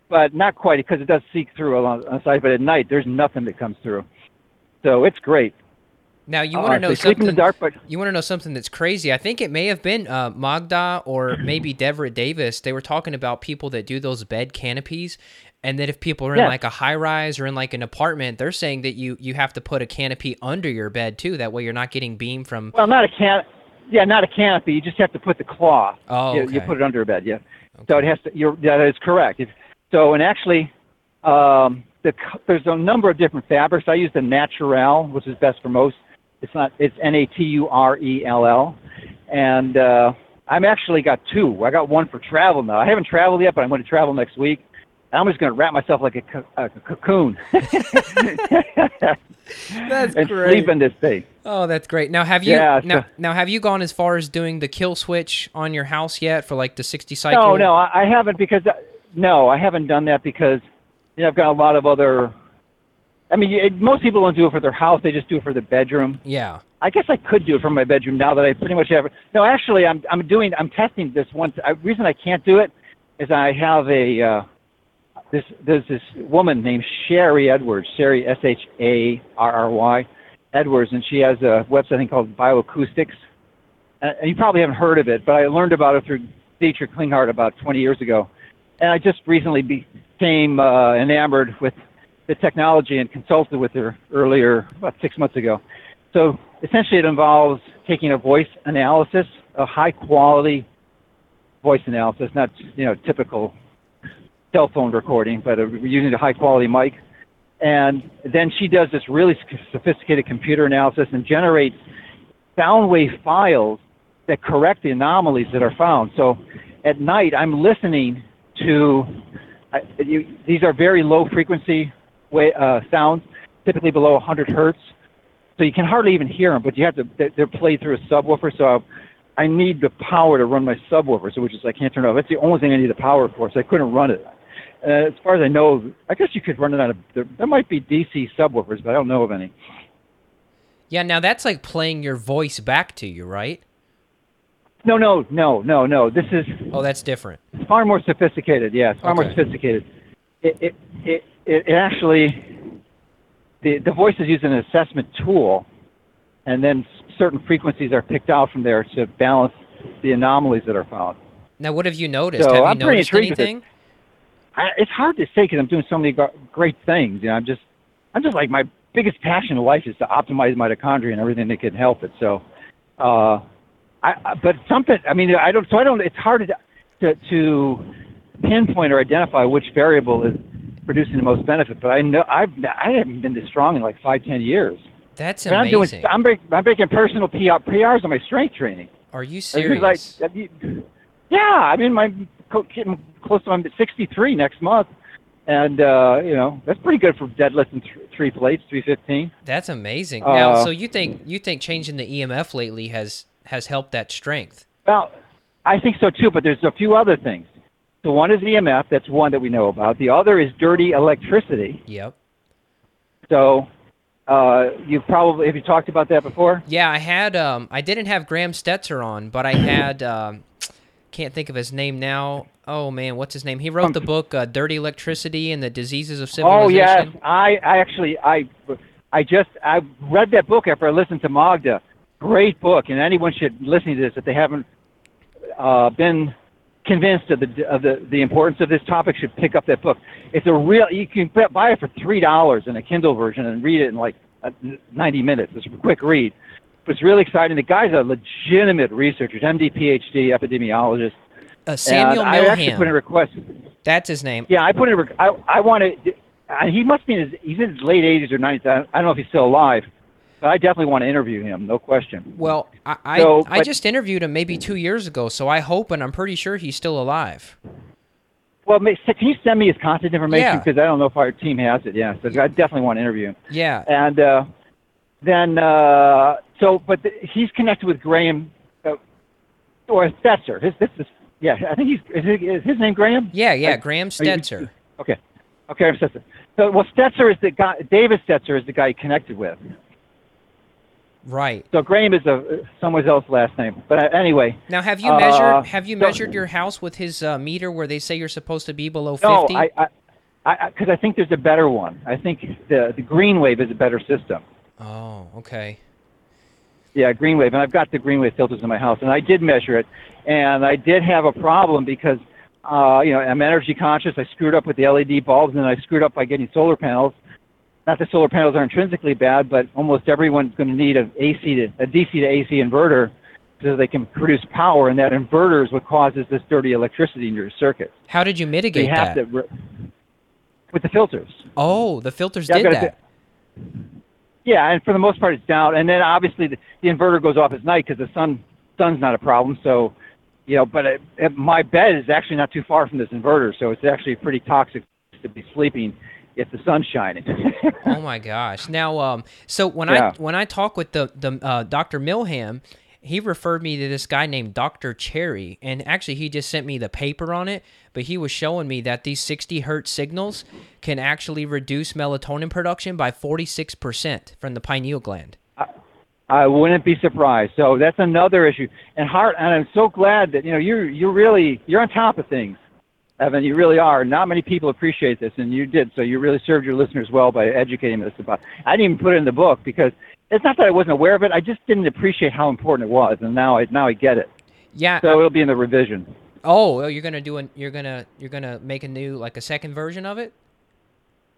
but not quite because it does seek through on the side. But at night, there's nothing that comes through, so it's great. Now you want to know something. In the dark, but... You want to know something that's crazy. I think it may have been Magda or maybe Deborah Davis. They were talking about people that do those bed canopies, and that if people are in like a high rise or in like an apartment, they're saying that you have to put a canopy under your bed too. That way, you're not getting beam from. Well, not a canopy. You just have to put the cloth. Oh, okay. You put it under a bed. Yeah. Okay. So it has to. That is correct. And actually. There's a number of different fabrics. I use the Naturelle, which is best for most. It's Naturell, and I'm actually got two. I got one for travel now. I haven't traveled yet, but I'm going to travel next week. I'm just going to wrap myself like a cocoon. That's and great. Sleep in this thing. Oh, that's great. Now, have you gone as far as doing the kill switch on your house yet for like the 60 cycle? No, I haven't I haven't done that because. I've got a lot of other. Most people don't do it for their house; they just do it for the bedroom. Yeah. I guess I could do it from my bedroom now that I pretty much have it. No, actually, I'm testing this one. The reason I can't do it is I have a there's this woman named Sherry Edwards, Sherry Sharry Edwards, and she has a website I think called Bioacoustics. And you probably haven't heard of it, but I learned about it through Dietrich Klinghardt about 20 years ago, and I just recently became enamored with the technology and consulted with her earlier, about 6 months ago. So essentially it involves taking a voice analysis, a high quality voice analysis, not typical cell phone recording, but using a high quality mic. And then she does this really sophisticated computer analysis and generates sound wave files that correct the anomalies that are found. So at night I'm listening to these are very low frequency sounds, typically below 100 hertz. So you can hardly even hear them, but they're played through a subwoofer. So I need the power to run my subwoofer, I can't turn it off. That's the only thing I need the power for, so I couldn't run it. As far as I know, I guess you could run it on there might be DC subwoofers, but I don't know of any. Yeah, now that's like playing your voice back to you, right? No. This is... Oh, that's different. It's far more sophisticated, yeah. It's far more sophisticated. It actually... The voice is using an assessment tool, and then certain frequencies are picked out from there to balance the anomalies that are found. Now, what have you noticed? So have you noticed anything? It's hard to say because I'm doing so many great things. I'm just like, my biggest passion in life is to optimize mitochondria and everything that can help it. So... it's hard to pinpoint or identify which variable is producing the most benefit, but I know I haven't been this strong in like 5-10 years. That's amazing. I'm making personal PRs on my strength training. Are you serious? I'm close to, I'm 63 next month. And, that's pretty good for deadlifting three plates, 315. That's amazing. Now, so you think changing the EMF lately has helped that strength? Well, I think so too, but there's a few other things. So one is EMF, that's one that we know about. The other is dirty electricity. Yep. So have you talked about that before? Yeah, I had, I didn't have Graham Stetzer on, but I had, can't think of his name now. Oh man, what's his name? He wrote the book, Dirty Electricity and the Diseases of Civilization. Oh yes, I read that book after I listened to Magda. Great book, and anyone should listen to this if they haven't been convinced of the importance of this topic. Should pick up that book. It's you can buy it for $3 in a Kindle version and read it in like 90 minutes. It's a quick read, but it's really exciting. The guy's a legitimate researcher, MD, PhD, epidemiologist. Samuel Milham. I actually put in a request. That's his name. Yeah, I put in. I want to. He must be he's in his late 80s or 90s. I don't know if he's still alive. I definitely want to interview him, no question. Well, I just interviewed him maybe 2 years ago, so I hope and I'm pretty sure he's still alive. Well, can you send me his contact information? Because I don't know if our team has it, yeah. So I definitely want to interview him. Yeah. And he's connected with Graham, or Stetzer. Is his name Graham? Yeah, Graham Stetzer. Okay, I'm Stetzer. So, Stetzer is the guy, David Stetzer is the guy he connected with. Right. So Graham is someone else's last name, but anyway. Now, have you measured your house with his meter, where they say you're supposed to be below 50? No, because I think there's a better one. I think the GreenWave is a better system. Oh, okay. Yeah, GreenWave. And I've got the GreenWave filters in my house. And I did measure it. And I did have a problem because, I'm energy conscious. I screwed up with the LED bulbs, and then I screwed up by getting solar panels. Not that solar panels are intrinsically bad, but almost everyone's going to need a DC to AC inverter so they can produce power, and that inverter is what causes this dirty electricity into your circuit. How did you mitigate that? With the filters. Oh, the filters did that. Yeah, and for the most part, it's down. And then obviously the inverter goes off at night because the sun's not a problem. So, but my bed is actually not too far from this inverter, so it's actually pretty toxic to be sleeping if the sun's shining. Oh my gosh! Now, so when I talk with the Dr. Milham, he referred me to this guy named Dr. Cherry, and actually he just sent me the paper on it, but he was showing me that these 60 hertz signals can actually reduce melatonin production by 46% from the pineal gland. I wouldn't be surprised. So that's another issue. And I'm so glad that you're really on top of things, Evan. You really are. Not many people appreciate this, and you did. So you really served your listeners well by educating us about it. I didn't even put it in the book because it's not that I wasn't aware of it. I just didn't appreciate how important it was, and now I get it. Yeah. So it'll be in the revision. Oh, you're gonna do you're gonna make a new, like, a second version of it?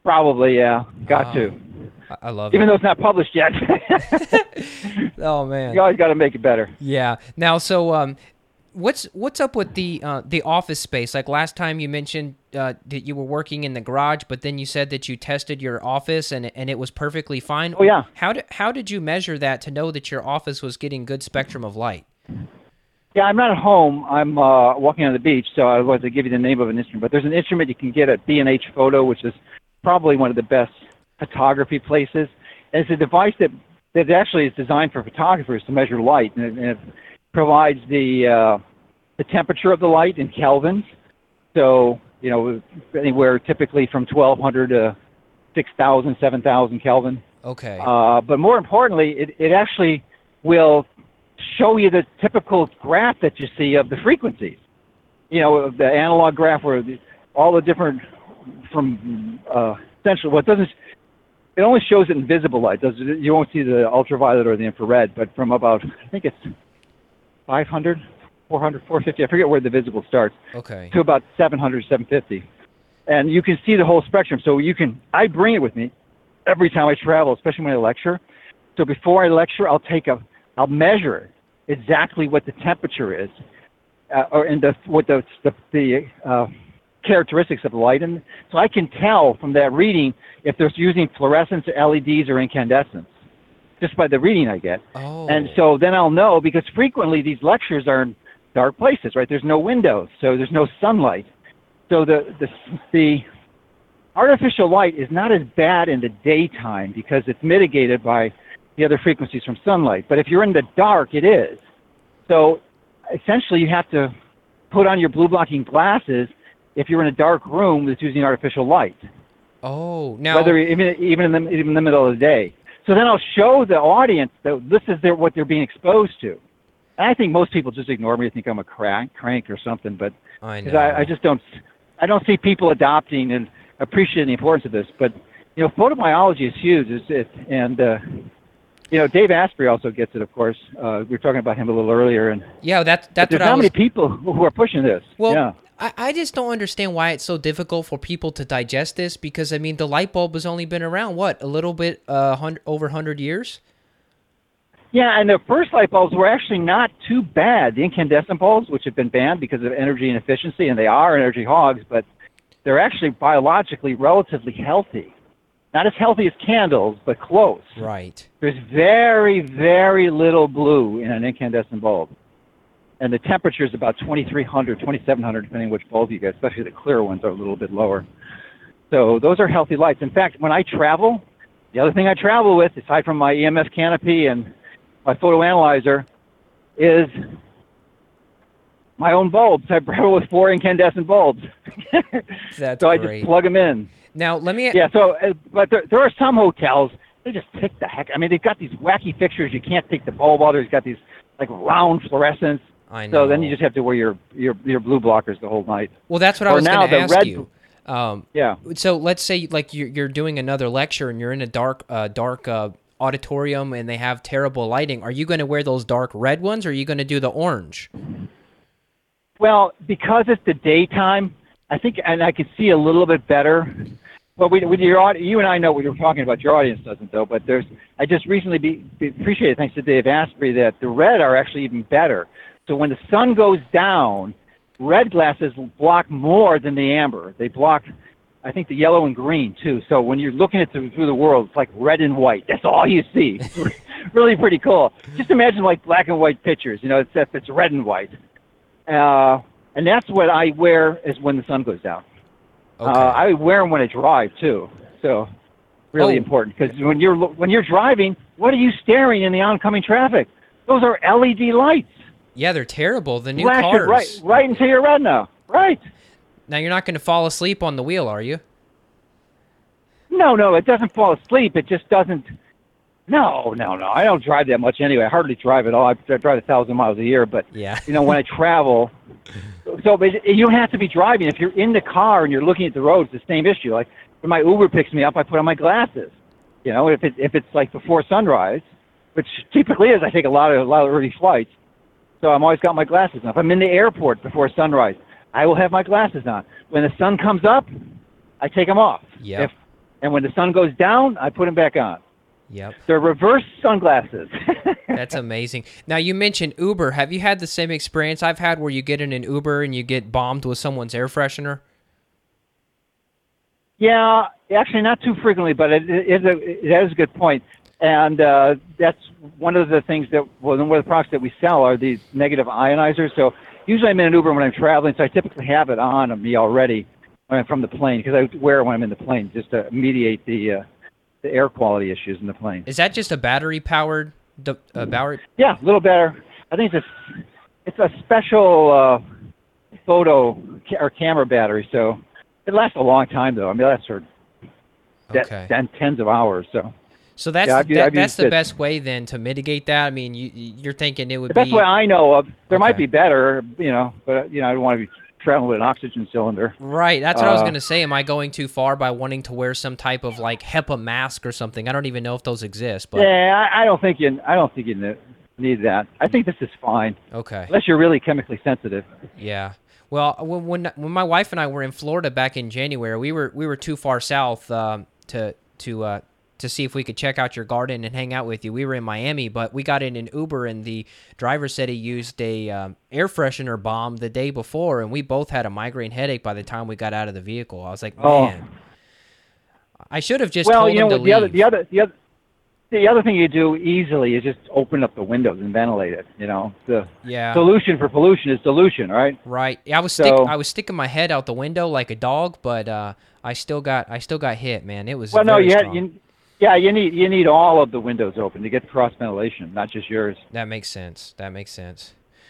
Probably, yeah. Got to. I love it. Even though it's not published yet. Oh man. You always got to make it better. Yeah. Now, so what's up with the office space? Like last time you mentioned that you were working in the garage, but then you said that you tested your office and it was perfectly fine. Oh yeah. How did you measure that to know that your office was getting good spectrum of light? Yeah, I'm not at home. I'm walking on the beach, so I was to give you the name of an instrument. But there's an instrument you can get at B&H Photo, which is probably one of the best photography places. And it's a device that actually is designed for photographers to measure light, and it provides the temperature of the light in kelvins. So, anywhere typically from 1,200 to 6,000, 7,000 Kelvin. Okay. But more importantly, it actually will show you the typical graph that you see of the frequencies. The analog graph where all the different from central. Well, it only shows it in visible light. You won't see the ultraviolet or the infrared, but from about, I think it's 500, 400, 450, I forget where the visible starts, okay, to about 700, 750. And you can see the whole spectrum. So I bring it with me every time I travel, especially when I lecture. So before I lecture, I'll measure exactly what the temperature is, or characteristics of light. And so I can tell from that reading if they're using fluorescence, LEDs, or incandescence, just by the reading I get. Oh. And so then I'll know, because frequently these lectures are in dark places, right? There's no windows, so there's no sunlight. So the artificial light is not as bad in the daytime because it's mitigated by the other frequencies from sunlight. But if you're in the dark, it is. So essentially you have to put on your blue blocking glasses if you're in a dark room that's using artificial light. Oh, now... Whether even in the middle of the day. So then I'll show the audience that this is what they're being exposed to. And I think most people just ignore me and think I'm a crank or something, but I just don't see people adopting and appreciating the importance of this. But, photobiology is huge. Dave Asprey also gets it, of course. We were talking about him a little earlier. And yeah, that's how many people who are pushing this. Well, yeah. I just don't understand why it's so difficult for people to digest this, because, the light bulb has only been around, a little bit over 100 years? Yeah, and the first light bulbs were actually not too bad. The incandescent bulbs, which have been banned because of energy inefficiency, and they are energy hogs, but they're actually biologically relatively healthy. Not as healthy as candles, but close. Right. There's very, very little blue in an incandescent bulb. And the temperature is about 2,300, 2,700, depending on which bulb you get. Especially the clear ones are a little bit lower. So those are healthy lights. In fact, when I travel, the other thing I travel with, aside from my EMF canopy and my photoanalyzer, is my own bulbs. I travel with 4 incandescent bulbs. That's so I just plug them in. Now, let me... Yeah, so, but there are some hotels, they just pick the heck... they've got these wacky fixtures. You can't take the bulb out. There's got these, round fluorescents. I know. So then you just have to wear your blue blockers the whole night. Well, that's what I was going to ask you. So let's say, you're doing another lecture and you're in a dark auditorium and they have terrible lighting, are you going to wear those dark red ones, or are you going to do the orange? Well, because it's the daytime, I think, and I can see a little bit better. Well, with your, you and I know what you're talking about. Your audience doesn't, though. But there's, I just recently appreciated, thanks to Dave Asprey, that the red are actually even better. So when the sun goes down, red glasses block more than the amber. They block, I think, the yellow and green too. So when you're looking at through the world, it's like red and white. That's all you see. It's really pretty cool. Just imagine like black and white pictures. You know, except it's red and white. And that's what I wear is when the sun goes down. Okay. I wear them when I drive too. So really important, because when you're driving, what are you staring in the oncoming traffic? Those are LED lights. Yeah, they're terrible. The new flash cars. Right into your retina. Right. Now, you're not going to fall asleep on the wheel, are you? No, it doesn't fall asleep. It just doesn't. No. I don't drive that much anyway. I hardly drive at all. I drive 1,000 miles a year, but yeah. You know, when I travel. So but you don't have to be driving. If you're in the car and you're looking at the road, it's the same issue. Like when my Uber picks me up, I put on my glasses. You know, if it's like before sunrise, which typically is, I take a lot of early flights. So I'm always got my glasses on. If I'm in the airport before sunrise, I will have my glasses on. When the sun comes up, I take them off. Yep. And when the sun goes down, I put them back on. Yep. They're reverse sunglasses. That's amazing. Now, you mentioned Uber. Have you had the same experience I've had where you get in an Uber and you get bombed with someone's air freshener? Yeah, actually not too frequently, but that is a good point. And that's one of the things one of the products that we sell are these negative ionizers. So usually I'm in an Uber when I'm traveling, so I typically have it on me already when I'm from the plane, because I wear it when I'm in the plane just to mediate the air quality issues in the plane. Is that just a battery-powered? Yeah, a little better. I think it's a special photo or camera battery, so it lasts a long time, though. I mean, that's for tens of hours, so... So that's that's the best way then to mitigate that. I mean, you're thinking it would be the best way I know of. There might be better, you know, but you know, I don't want to be traveling with an oxygen cylinder. Right. That's what I was going to say. Am I going too far by wanting to wear some type of like HEPA mask or something? I don't even know if those exist. But yeah, I don't think you need that. I think this is fine. Okay. Unless you're really chemically sensitive. Yeah. Well, when my wife and I were in Florida back in January, we were too far south to see if we could check out your garden and hang out with you. We were in Miami, but we got in an Uber, and the driver said he used a air freshener bomb the day before, and we both had a migraine headache by the time we got out of the vehicle. I was like, man, I should have just told him to leave. The other thing you do easily is just open up the windows and ventilate it. You know, the solution for pollution is dilution, right? Right. I was sticking my head out the window like a dog, but I still got hit, man. It was Yeah, you need all of the windows open to get cross ventilation, not just yours. That makes sense.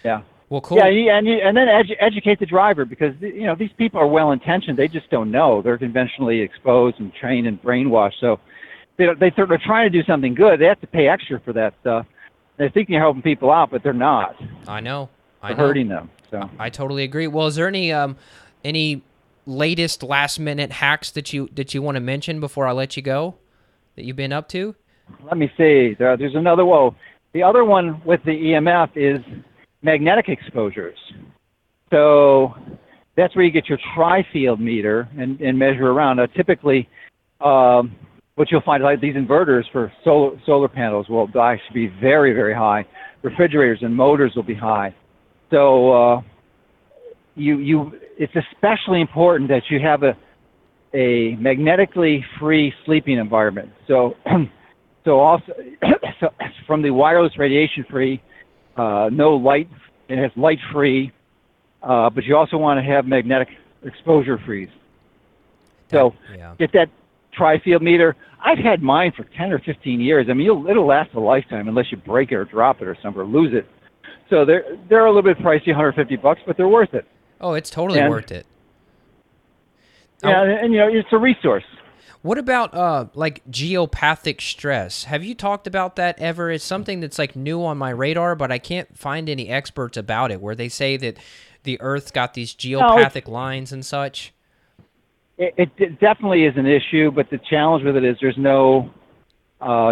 Yeah. Well, cool. Yeah, and then educate the driver, because you know these people are well intentioned. They just don't know. They're conventionally exposed and trained and brainwashed. So they're trying to do something good. They have to pay extra for that stuff. They think they're helping people out, but they're not. I know. They're hurting them. So I totally agree. Well, is there any latest last minute hacks that you want to mention before I let you go? That you've been up to? Let me see. There's another. Whoa. The other one with the EMF is magnetic exposures. So that's where you get your tri-field meter and measure around. Now, typically, what you'll find, like these inverters for solar panels will actually be very, very high. Refrigerators and motors will be high. So it's especially important that you have a magnetically free sleeping environment. So also so from the wireless radiation free, no light, it has light free, but you also want to have magnetic exposure free. So get that tri-field meter. I've had mine for 10 or 15 years. I mean, it'll last a lifetime unless you break it or drop it or something or lose it. So they're a little bit pricey, $150, but they're worth it. Oh, it's totally worth it. Yeah, and you know, it's a resource. What about like geopathic stress? Have you talked about that ever? It's something that's like new on my radar, but I can't find any experts about it, where they say that the Earth's got these geopathic lines and such. It definitely is an issue, but the challenge with it is there's no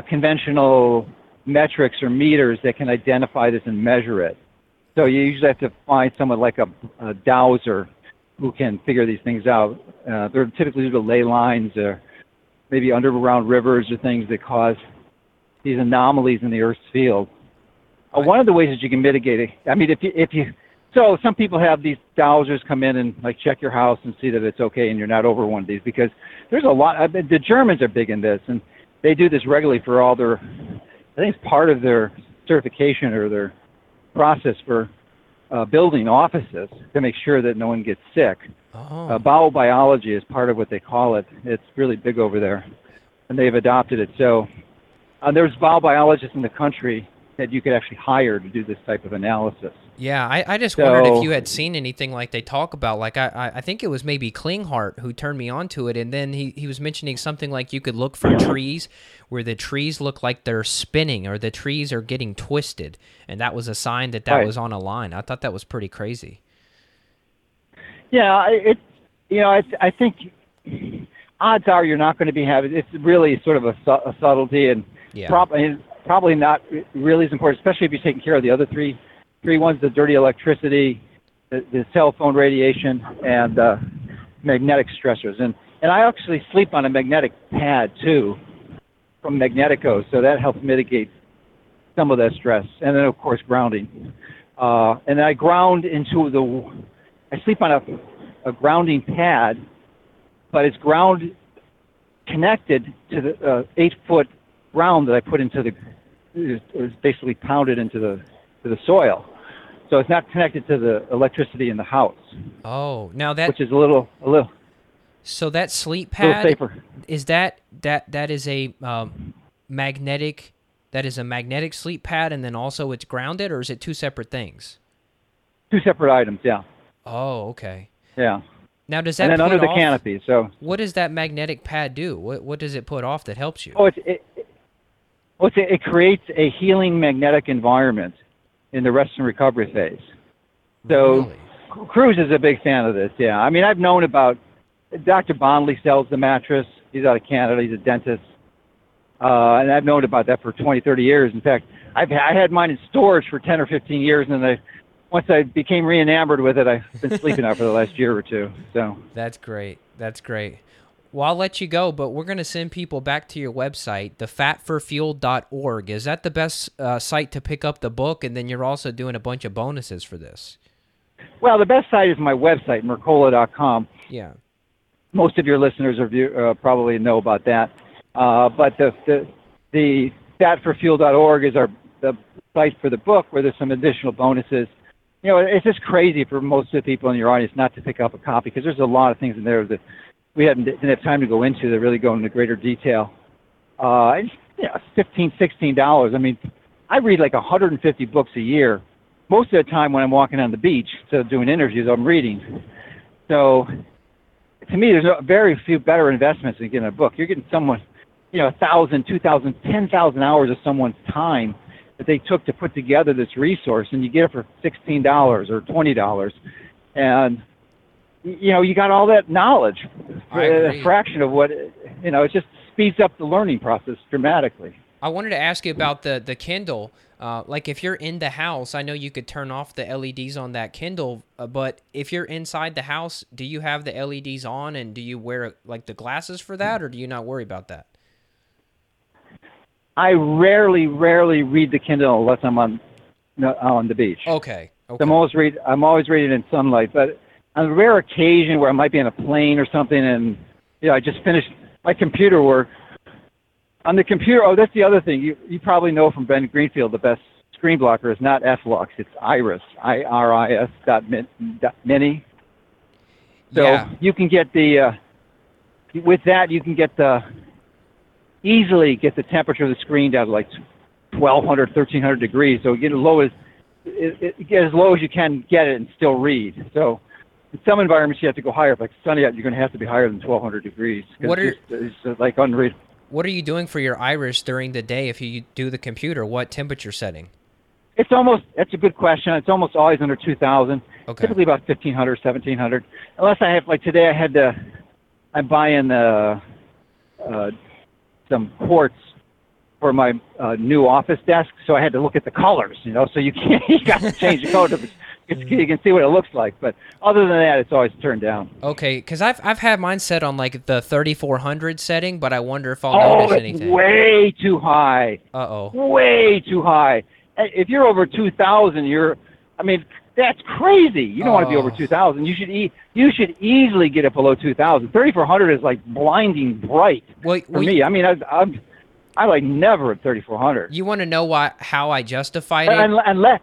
conventional metrics or meters that can identify this and measure it. So you usually have to find someone like a dowser who can figure these things out. They're typically due to ley lines or maybe underground rivers or things that cause these anomalies in the Earth's field. Right. One of the ways that you can mitigate it, I mean, so some people have these dowsers come in and like check your house and see that it's okay and you're not over one of these, because there's a lot, I mean, the Germans are big in this, and they do this regularly for all their, I think it's part of their certification or their process for building offices to make sure that no one gets sick. Oh. Bowel biology is part of what they call it. It's really big over there, and they've adopted it. So there's bowel biologists in the country that you could actually hire to do this type of analysis. Yeah, I just wondered if you had seen anything like they talk about. Like I think it was maybe Klinghardt who turned me on to it, and then he was mentioning something like you could look for trees where the trees look like they're spinning or the trees are getting twisted, and that was a sign that was on a line. I thought that was pretty crazy. Yeah, I think odds are you're not going to be having. It's really sort of a subtlety, and probably not really as important, especially if you're taking care of the other three ones: the dirty electricity, the cell phone radiation, and magnetic stressors. And I actually sleep on a magnetic pad too, from Magnetico, so that helps mitigate some of that stress. And then of course grounding. And I ground into I sleep on a grounding pad, but it's ground connected to the 8-foot ground that I put into is basically pounded into the soil. So it's not connected to the electricity in the house. Oh, now that... Which is a little... So that sleep pad, safer. Is that is a magnetic... That is a magnetic sleep pad, and then also it's grounded, or is it two separate things? Two separate items, yeah. Oh, okay. Yeah. Now, does that under the canopy, so... What does that magnetic pad do? What does it put off that helps you? Oh, it creates a healing magnetic environment in the rest and recovery phase. So really? Cruz is a big fan of this, yeah. I mean, I've known about... Dr. Bondley sells the mattress. He's out of Canada. He's a dentist. And I've known about that for 20, 30 years. In fact, I had mine in storage for 10 or 15 years, and then once I became re-enamored with it, I've been sleeping on it for the last year or two. So that's great. That's great. Well, I'll let you go, but we're going to send people back to your website, thefatforfuel.org. Is that the best site to pick up the book? And then you're also doing a bunch of bonuses for this. Well, the best site is my website, Mercola.com. Yeah. Most of your listeners probably know about that. But the fatforfuel.org is the site for the book, where there's some additional bonuses. You know, it's just crazy for most of the people in your audience not to pick up a copy, because there's a lot of things in there that we didn't have time to go into that really go into greater detail. $15, $16. I mean, I read like 150 books a year. Most of the time when I'm walking on the beach, so doing interviews, I'm reading. So to me, there's very few better investments than getting a book. You're getting someone, 1,000, 2,000, 10,000 hours of someone's time that they took to put together this resource, and you get it for $16 or $20. And, you got all that knowledge for a fraction of what, it just speeds up the learning process dramatically. I wanted to ask you about the Kindle. Like if you're in the house, I know you could turn off the LEDs on that Kindle, but if you're inside the house, do you have the LEDs on, and do you wear like the glasses for that, or do you not worry about that? I rarely read the Kindle unless I'm on the beach. Okay. I'm always reading in sunlight, but on a rare occasion where I might be on a plane or something, and I just finished my computer work. On the computer, that's the other thing. You probably know from Ben Greenfield, the best screen blocker is not FLux, it's IRIS, IRIS.mini. So you can get with that you can easily get the temperature of the screen down to like 1,200, 1,300 degrees. So get as low as you can get it and still read. So in some environments you have to go higher. If it's sunny out, you're going to have to be higher than 1,200 degrees. It's like unreadable. What are you doing for your IRIS during the day if you do the computer? What temperature setting? That's a good question. It's almost always under 2,000. Okay. Typically about 1,500, 1,700. Unless I have, like today I'm buying some quartz for my new office desk, so I had to look at the colors, you know, so you got to change the color. You can see what it looks like, but other than that, it's always turned down. Okay, because I've had mine set on like the 3400 setting, but I wonder if I'll notice anything. Oh, way too high. Way too high. If you're over 2000, that's crazy. You don't want to be over 2,000. You should easily get it below 2,000. 3,400 is like blinding bright for me. I mean, I like never at 3,400. You want to know how I justified it? Unless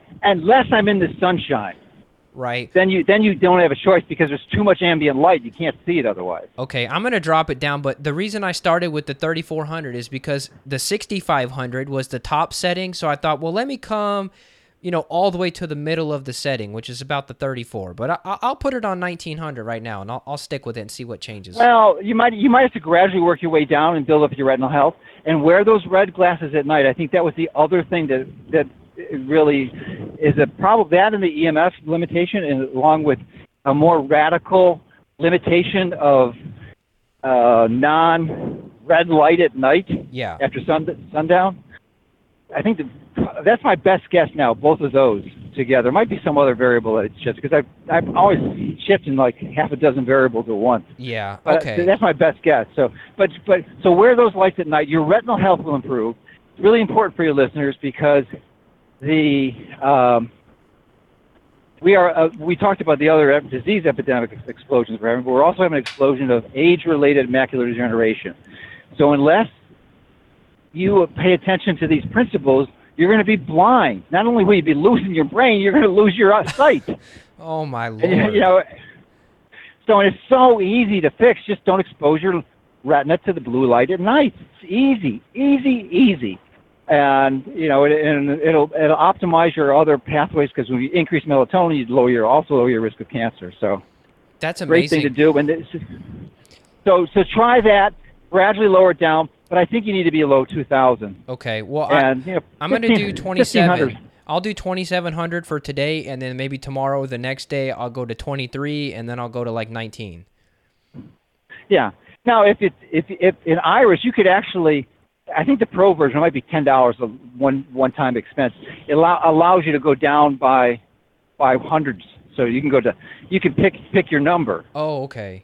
I'm in the sunshine. Right. Then you don't have a choice because there's too much ambient light. You can't see it otherwise. Okay, I'm going to drop it down, but the reason I started with the 3,400 is because the 6,500 was the top setting, so I thought, well, let me come all the way to the middle of the setting, which is about the 34. But I'll put it on 1900 right now, and I'll stick with it and see what changes. Well, you might have to gradually work your way down and build up your retinal health, and wear those red glasses at night. I think that was the other thing that really is a problem. That and the EMF limitation, and along with a more radical limitation of non-red light at night after sundown. I think that's my best guess now, both of those together. Might be some other variable that it shifts, because I'm always shifting like half a dozen variables at once. Yeah, okay. That's my best guess. So, so wear those lights at night. Your retinal health will improve. It's really important for your listeners because we talked about the other disease epidemic explosions we're having, but we're also having an explosion of age-related macular degeneration. So unless you pay attention to these principles, you're going to be blind. Not only will you be losing your brain, you're going to lose your sight. Oh, my Lord. So it's so easy to fix. Just don't expose your retina to the blue light at night. It's easy. And, it'll optimize your other pathways, because when you increase melatonin, you also lower your risk of cancer. So that's amazing. Great thing to do. So try that. Gradually lower it down. But I think you need to be below 2,000. Okay, well, I'm going to do 2,700. I'll do 2,700 for today, and then maybe tomorrow or the next day I'll go to 23, and then I'll go to like 19. Yeah. Now, if in IRIS, you could actually, I think the pro version might be $10 of one-time expense. It allows you to go down by hundreds, so you can pick your number. Oh, okay.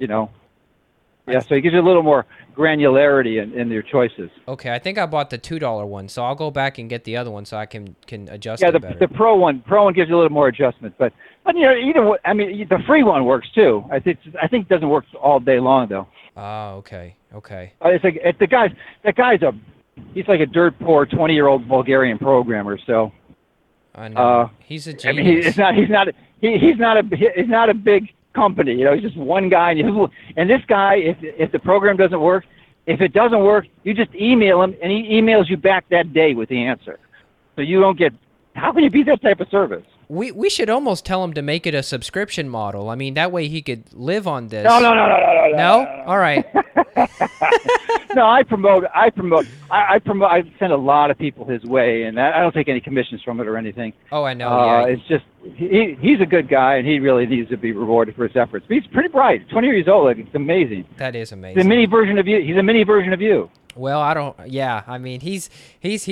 Yeah, so it gives you a little more granularity in your choices. Okay, I think I bought the $2 one, so I'll go back and get the other one so I can adjust it better. Yeah, the pro one gives you a little more adjustment, but the free one works too. I think it doesn't work all day long though. Oh, okay. It's like he's like a dirt poor 20-year-old Bulgarian programmer. So I know he's a genius. He's not a big company, he's just one guy, and this guy, if the program doesn't work, you just email him, and he emails you back that day with the answer. So you don't get, how can you be that type of service? We should almost tell him to make it a subscription model. I mean, that way he could live on this. No. No? All right. No, I promote. I send a lot of people his way, and I don't take any commissions from it or anything. Oh, I know. It's just he's a good guy, and he really needs to be rewarded for his efforts. But he's pretty bright. 20 years old. Like, it's amazing. That is amazing. The mini version of you. He's a mini version of you. Well, he's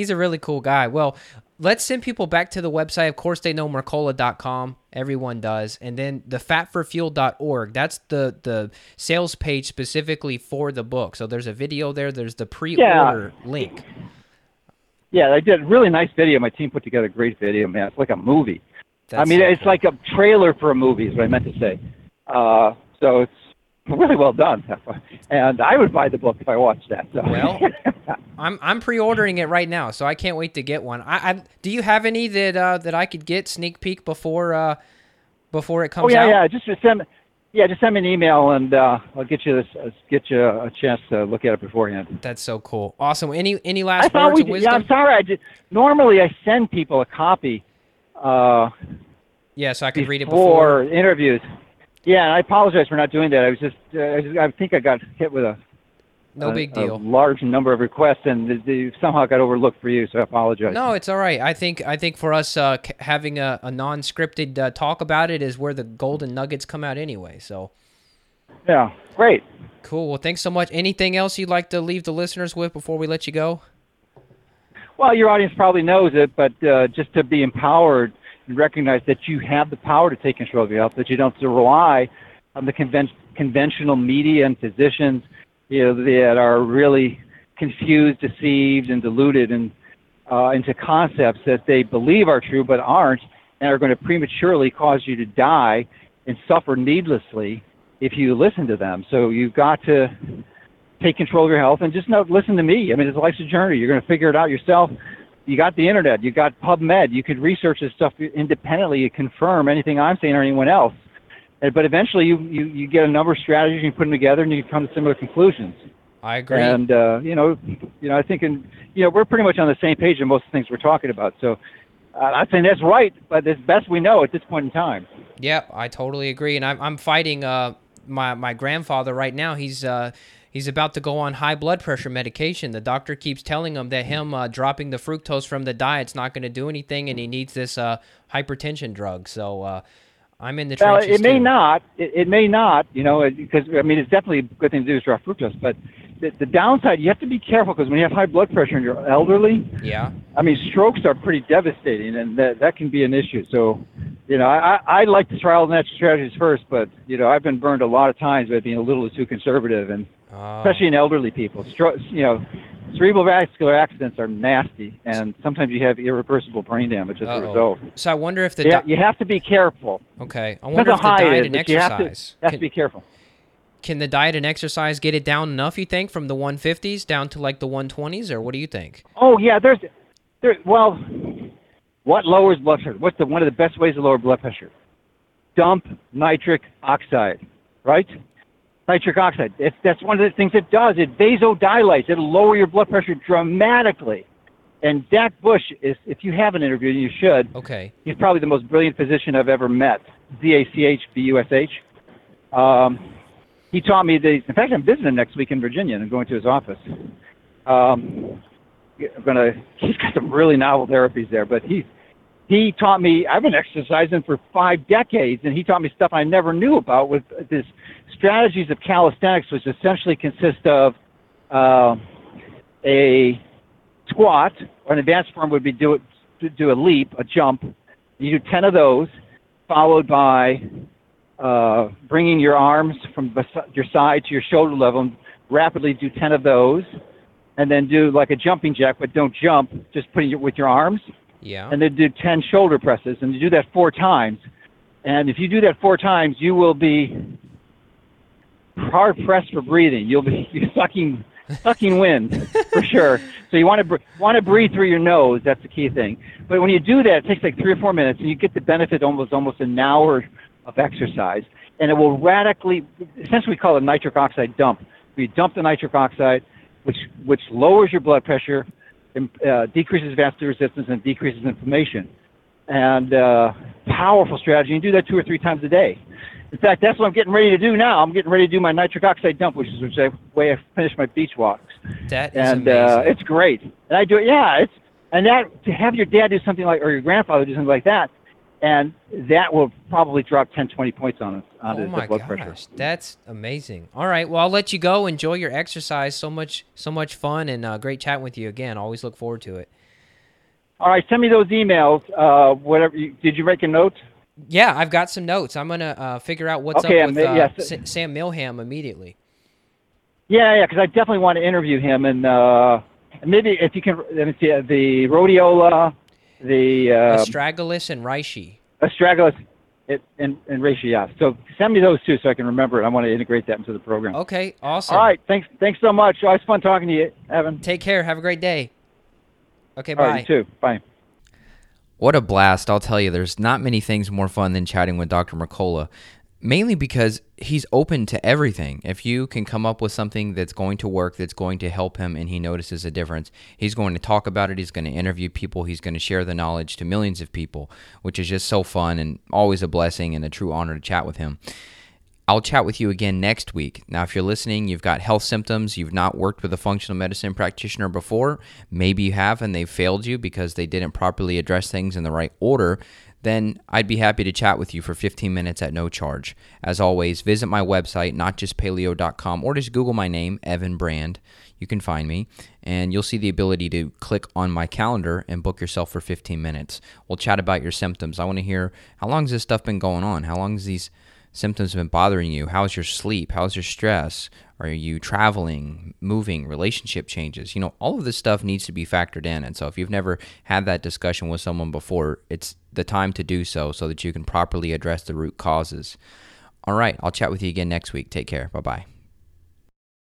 a really cool guy. Well, let's send people back to the website. Of course, they know Mercola.com. Everyone does. And then the fatforfuel.org. That's the sales page specifically for the book. So there's a video there. There's the pre-order link. Yeah, I did a really nice video. My team put together a great video, man. It's like a movie. It's like a trailer for a movie is what I meant to say. So it's really well done, and I would buy the book if I watched that. So. Well, I'm pre-ordering it right now, so I can't wait to get one. Do you have any that I could get sneak peek before it comes out? Oh yeah. Just send me an email, and I'll get you a chance to look at it beforehand. That's so cool, awesome. Any last words of wisdom? Yeah, I'm sorry. Normally I send people a copy. So I could read it before interviews. Yeah, and I apologize for not doing that. I was I think I got hit with a large number of requests, and they somehow got overlooked for you, so I apologize. No, it's all right. I think for us, having a non-scripted talk about it is where the golden nuggets come out anyway, so. Yeah, great. Cool. Well, thanks so much. Anything else you'd like to leave the listeners with before we let you go? Well, your audience probably knows it, but just to be empowered and recognize that you have the power to take control of your health, that you don't have to rely on the conventional media and physicians, you know, that are really confused, deceived, and deluded and into concepts that they believe are true but aren't, and are going to prematurely cause you to die and suffer needlessly if you listen to them. So you've got to take control of your health and just know, listen to me. I mean, it's life's a journey. You're going to figure it out yourself. You got the internet. You got PubMed. You could research this stuff independently and confirm anything I'm saying or anyone else. But eventually you get a number of strategies, you put them together, and you come to similar conclusions. I agree. And, you know, I think, we're pretty much on the same page in most of the things we're talking about. So I think that's right, but it's best we know at this point in time. Yeah, I totally agree. And I'm fighting my grandfather right now. He's about to go on high blood pressure medication. The doctor keeps telling him that him dropping the fructose from the diet's not going to do anything, and he needs this hypertension drug. So I'm in the trenches. Well, it may not, you know, because, I mean, it's definitely a good thing to do is drop fructose, but the downside, you have to be careful, because when you have high blood pressure and you're elderly, yeah, I mean, strokes are pretty devastating, and that can be an issue. So, you know, I like to try all the natural strategies first, but, you know, I've been burned a lot of times by being a little too conservative, and especially in elderly people. Cerebral vascular accidents are nasty, and sometimes you have irreversible brain damage as a result. So I wonder if you have to be careful. Okay. I wonder if the diet and exercise. You have to be careful. Can the diet and exercise get it down enough, you think, from the 150s down to like the 120s, or what do you think? Oh, yeah. Well, what lowers blood pressure? What's one of the best ways to lower blood pressure? Dump nitric oxide, right? Nitric oxide. That's one of the things it does. It vasodilates. It'll lower your blood pressure dramatically. And Jack Bush is, if you haven't interviewed, and you should, okay, he's probably the most brilliant physician I've ever met. D-A-C-H-B-U-S-H. He taught me these. In fact, I'm visiting him next week in Virginia, and I'm going to his office. He's got some really novel therapies there, but he taught me. I've been exercising for 5 decades, and he taught me stuff I never knew about with this strategies of calisthenics, which essentially consist of a squat. Or an advanced form would be do a leap, a jump. You do 10 of those, followed by bringing your arms from your side to your shoulder level, and rapidly do 10 of those, and then do like a jumping jack, but don't jump, just putting it with your arms. Yeah. And then do 10 shoulder presses, and you do that 4 times. And if you do that 4 times, you will be hard pressed for breathing. You'll be sucking wind for sure. So you want to breathe through your nose. That's the key thing. But when you do that, it takes like 3 or 4 minutes, and you get the benefit almost an hour of exercise, and it will essentially we call it nitric oxide dump. We dump the nitric oxide, which lowers your blood pressure, decreases vascular resistance, and decreases inflammation. And powerful strategy. You do that 2 or 3 times a day. In fact, that's what I'm getting ready to do now. I'm getting ready to do my nitric oxide dump, which is the way I finish my beach walks. That is amazing. It's great. And I do it. Yeah, to have your dad do something like, or your grandfather do something like that, and that will probably drop 10, 20 points on the blood pressure. Oh my gosh, that's amazing. All right, well, I'll let you go. Enjoy your exercise. So much fun, and great chatting with you again. Always look forward to it. All right, send me those emails. Did you make a note? Yeah, I've got some notes. I'm going to figure out what's up with Sam Milham immediately. Yeah, because I definitely want to interview him. And maybe if you can, let me see, the rhodiola, the astragalus and reishi. Astragalus and reishi, yeah. So send me those too, so I can remember it. I want to integrate that into the program. Okay, awesome. All right, thanks so much. Always fun talking to you, Evan. Take care. Have a great day. Okay, bye. All right, you too. Bye. What a blast. I'll tell you, there's not many things more fun than chatting with Dr. Mercola, mainly because he's open to everything. If you can come up with something that's going to work, that's going to help him, and he notices a difference, he's going to talk about it, he's going to interview people, he's going to share the knowledge to millions of people, which is just so fun and always a blessing and a true honor to chat with him. I'll chat with you again next week. Now, if you're listening, you've got health symptoms, you've not worked with a functional medicine practitioner before, maybe you have and they've failed you because they didn't properly address things in the right order, then I'd be happy to chat with you for 15 minutes at no charge. As always, visit my website, notjustpaleo.com, or just Google my name, Evan Brand. You can find me, and you'll see the ability to click on my calendar and book yourself for 15 minutes. We'll chat about your symptoms. I want to hear, how long has this stuff been going on? How long has these symptoms been bothering you? How's your sleep? How's your stress? Are you traveling, moving, relationship changes? You know, all of this stuff needs to be factored in. And so if you've never had that discussion with someone before, it's the time to do so, so that you can properly address the root causes. All right, I'll chat with you again next week. Take care. Bye-bye.